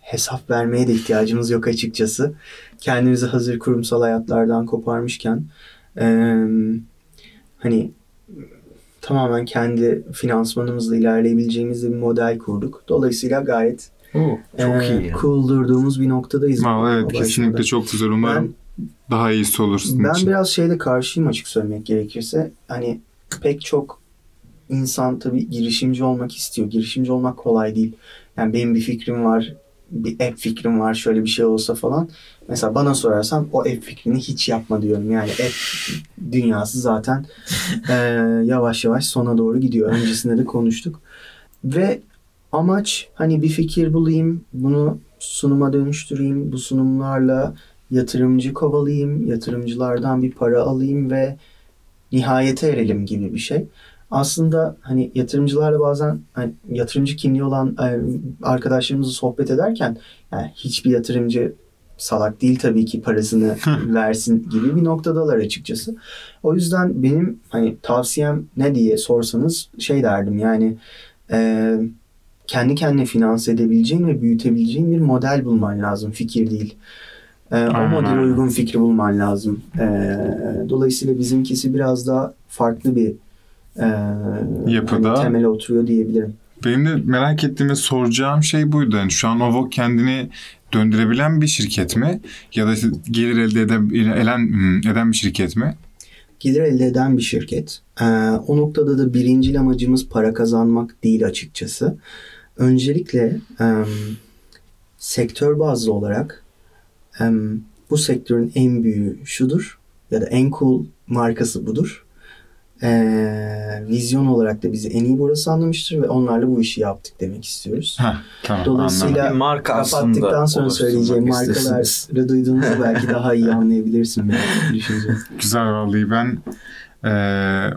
hesap vermeye de ihtiyacımız yok açıkçası. Kendimizi hazır kurumsal hayatlardan koparmışken e, hani tamamen kendi finansmanımızla ilerleyebileceğimiz de bir model kurduk. Dolayısıyla gayet Oo, çok e, iyi. Kuldurduğumuz bir noktadayız. Vallahi evet, kesinlikle çok güzel. Umarım ben, daha iyisi olursun. Ben için. Biraz şeyle karşıyım açık söylemek gerekirse. Hani pek çok İnsan tabii girişimci olmak istiyor. Girişimci olmak kolay değil. Yani benim bir fikrim var, bir app fikrim var, şöyle bir şey olsa falan. Mesela bana sorarsan o app fikrini hiç yapma diyorum. Yani app dünyası zaten e, yavaş yavaş sona doğru gidiyor. Öncesinde de konuştuk. Ve amaç hani bir fikir bulayım, bunu sunuma dönüştüreyim, bu sunumlarla yatırımcı kovalayayım, yatırımcılardan bir para alayım ve nihayete erelim gibi bir şey. Aslında hani yatırımcılarla bazen hani yatırımcı kimliği olan arkadaşlarımızla sohbet ederken yani hiçbir yatırımcı salak değil tabii ki parasını versin gibi bir noktadalar açıkçası. O yüzden benim hani tavsiyem ne diye sorsanız şey derdim yani e, kendi kendine finanse edebileceğin ve büyütebileceğin bir model bulman lazım, fikir değil. E, o modele uygun fikri bulman lazım. E, dolayısıyla bizimkisi biraz daha farklı bir Ee, yapıda hani temele oturuyor diyebilirim. Benim de merak ettiğimi soracağım şey buydu. Yani şu an Ovo kendini döndürebilen bir şirket mi? Ya da gelir elde eden, eden bir şirket mi? Gelir elde eden bir şirket. Ee, o noktada da birincil amacımız para kazanmak değil açıkçası. Öncelikle e, sektör bazlı olarak e, bu sektörün en büyüğü şudur ya da en cool markası budur. Ee, vizyon olarak da bizi en iyi burası anlamıştır ve onlarla bu işi yaptık demek istiyoruz. Heh, tamam, dolayısıyla marka kapattıktan sonra söyleyeceğim markaları duyduğunuzda belki daha iyi anlayabilirsin. Güzel vallahi ben e,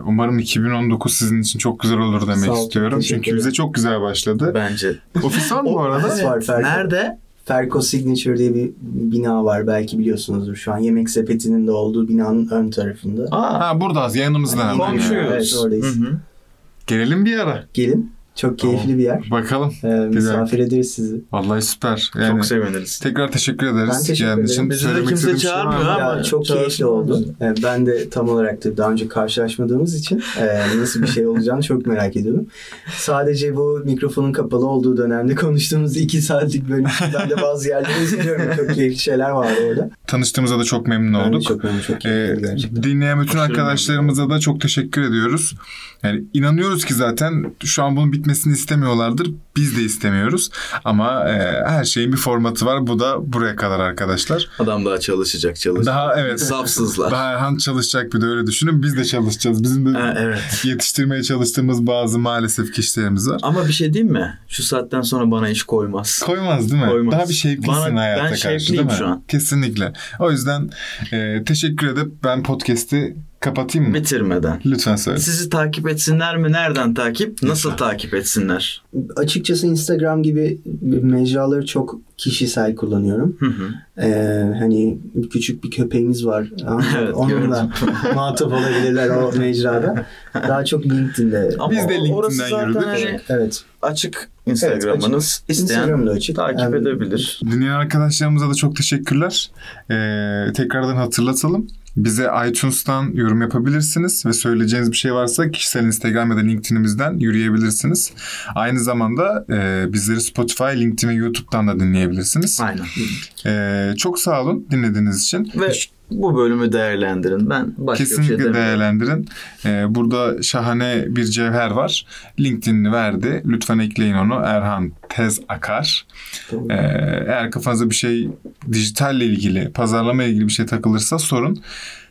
umarım iki bin on dokuz sizin için çok güzel olur demek Sağ istiyorum. Çünkü bize çok güzel başladı. Bence. Ofis var mı bu arada? Ofis var. Ferco. Nerede? Ferco Signature diye bir bina var. Belki biliyorsunuzdur şu an. Yemek sepetinin de olduğu binanın ön tarafında. Aa, ha, buradayız. Yanımızda. Yani konuşuyoruz. Evet, oradayız. Hı hı. Gelelim bir ara. Gelin. Çok keyifli tamam. bir yer. Bakalım. Ee, misafir ederiz sizi. Vallahi süper. Yani çok seviniriz. Tekrar teşekkür ederiz. Ben teşekkür yani ederim. Bizi de kimse çağırmıyor şey ama. Çok keyifli oldu. Yani ben de tam olarak da daha önce karşılaşmadığımız için e, nasıl bir şey olacağını çok merak ediyordum. Sadece bu mikrofonun kapalı olduğu dönemde konuştuğumuz iki saatlik bölüm. Ben de bazı yerleri izliyorum. Çok keyifli şeyler vardı orada. Tanıştığımıza da çok memnun ben olduk. Çok memnun, çok keyifli ee, gerçekten. Dinleyen bütün arkadaşlarımıza da çok teşekkür ediyoruz. Yani inanıyoruz ki zaten şu an bunun bitmesini istemiyorlardır. Biz de istemiyoruz. Ama e, her şeyin bir formatı var. Bu da buraya kadar arkadaşlar. Adam daha çalışacak çalışacak. Daha evet. Sapsızlar. Daha Erhan çalışacak bir de öyle düşünün. Biz de çalışacağız. Bizim de ha, evet. yetiştirmeye çalıştığımız bazı maalesef ki işlerimiz var. Ama bir şey diyeyim mi? Şu saatten sonra bana iş koymaz. Koymaz değil mi? Koymaz. Daha bir şevklisin hayata ben karşı değil mi? Ben şevkliyim şu an. Kesinlikle. O yüzden e, teşekkür edip ben podcast'i Kapatayım mı? Bitirmeden. Lütfen söyle. Sizi takip etsinler mi? Nereden takip? Nasıl Lütfen. takip etsinler? Açıkçası Instagram gibi mecraları çok kişisel kullanıyorum. Hı hı. Ee, hani küçük bir köpeğimiz var. Evet, onunla muhatap olabilirler o mecrada. Daha çok LinkedIn'de. Ama biz de LinkedIn'den yürüdük. Yani evet. Açık Instagram'ınız. Evet, isteyen açık. Takip yani, edebilir. Dinleyen arkadaşlarımıza da çok teşekkürler. Ee, tekrardan hatırlatalım. Bize iTunes'tan yorum yapabilirsiniz ve söyleyeceğiniz bir şey varsa kişisel Instagram ya da LinkedIn'imizden yürüyebilirsiniz. Aynı zamanda e, bizleri Spotify, LinkedIn ve YouTube'dan da dinleyebilirsiniz. Aynen. E, çok sağ olun dinlediğiniz için. Ve bu bölümü değerlendirin. Ben başka Kesinlikle bir şey demiyorum. Değerlendirin. E, burada şahane bir cevher var. LinkedIn'ini verdi. Lütfen ekleyin onu. Erhan Tezakar. E, eğer kafanıza bir şey dijitalle ilgili, pazarlama ilgili bir şey takılırsa sorun.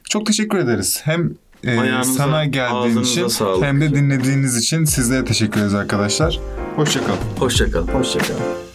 Çok teşekkür ederiz. Hem e, sana geldiğin için hem de dinlediğiniz için sizlere teşekkür ederiz arkadaşlar. Hoşça kalın. Hoşça kalın. Hoşça kalın.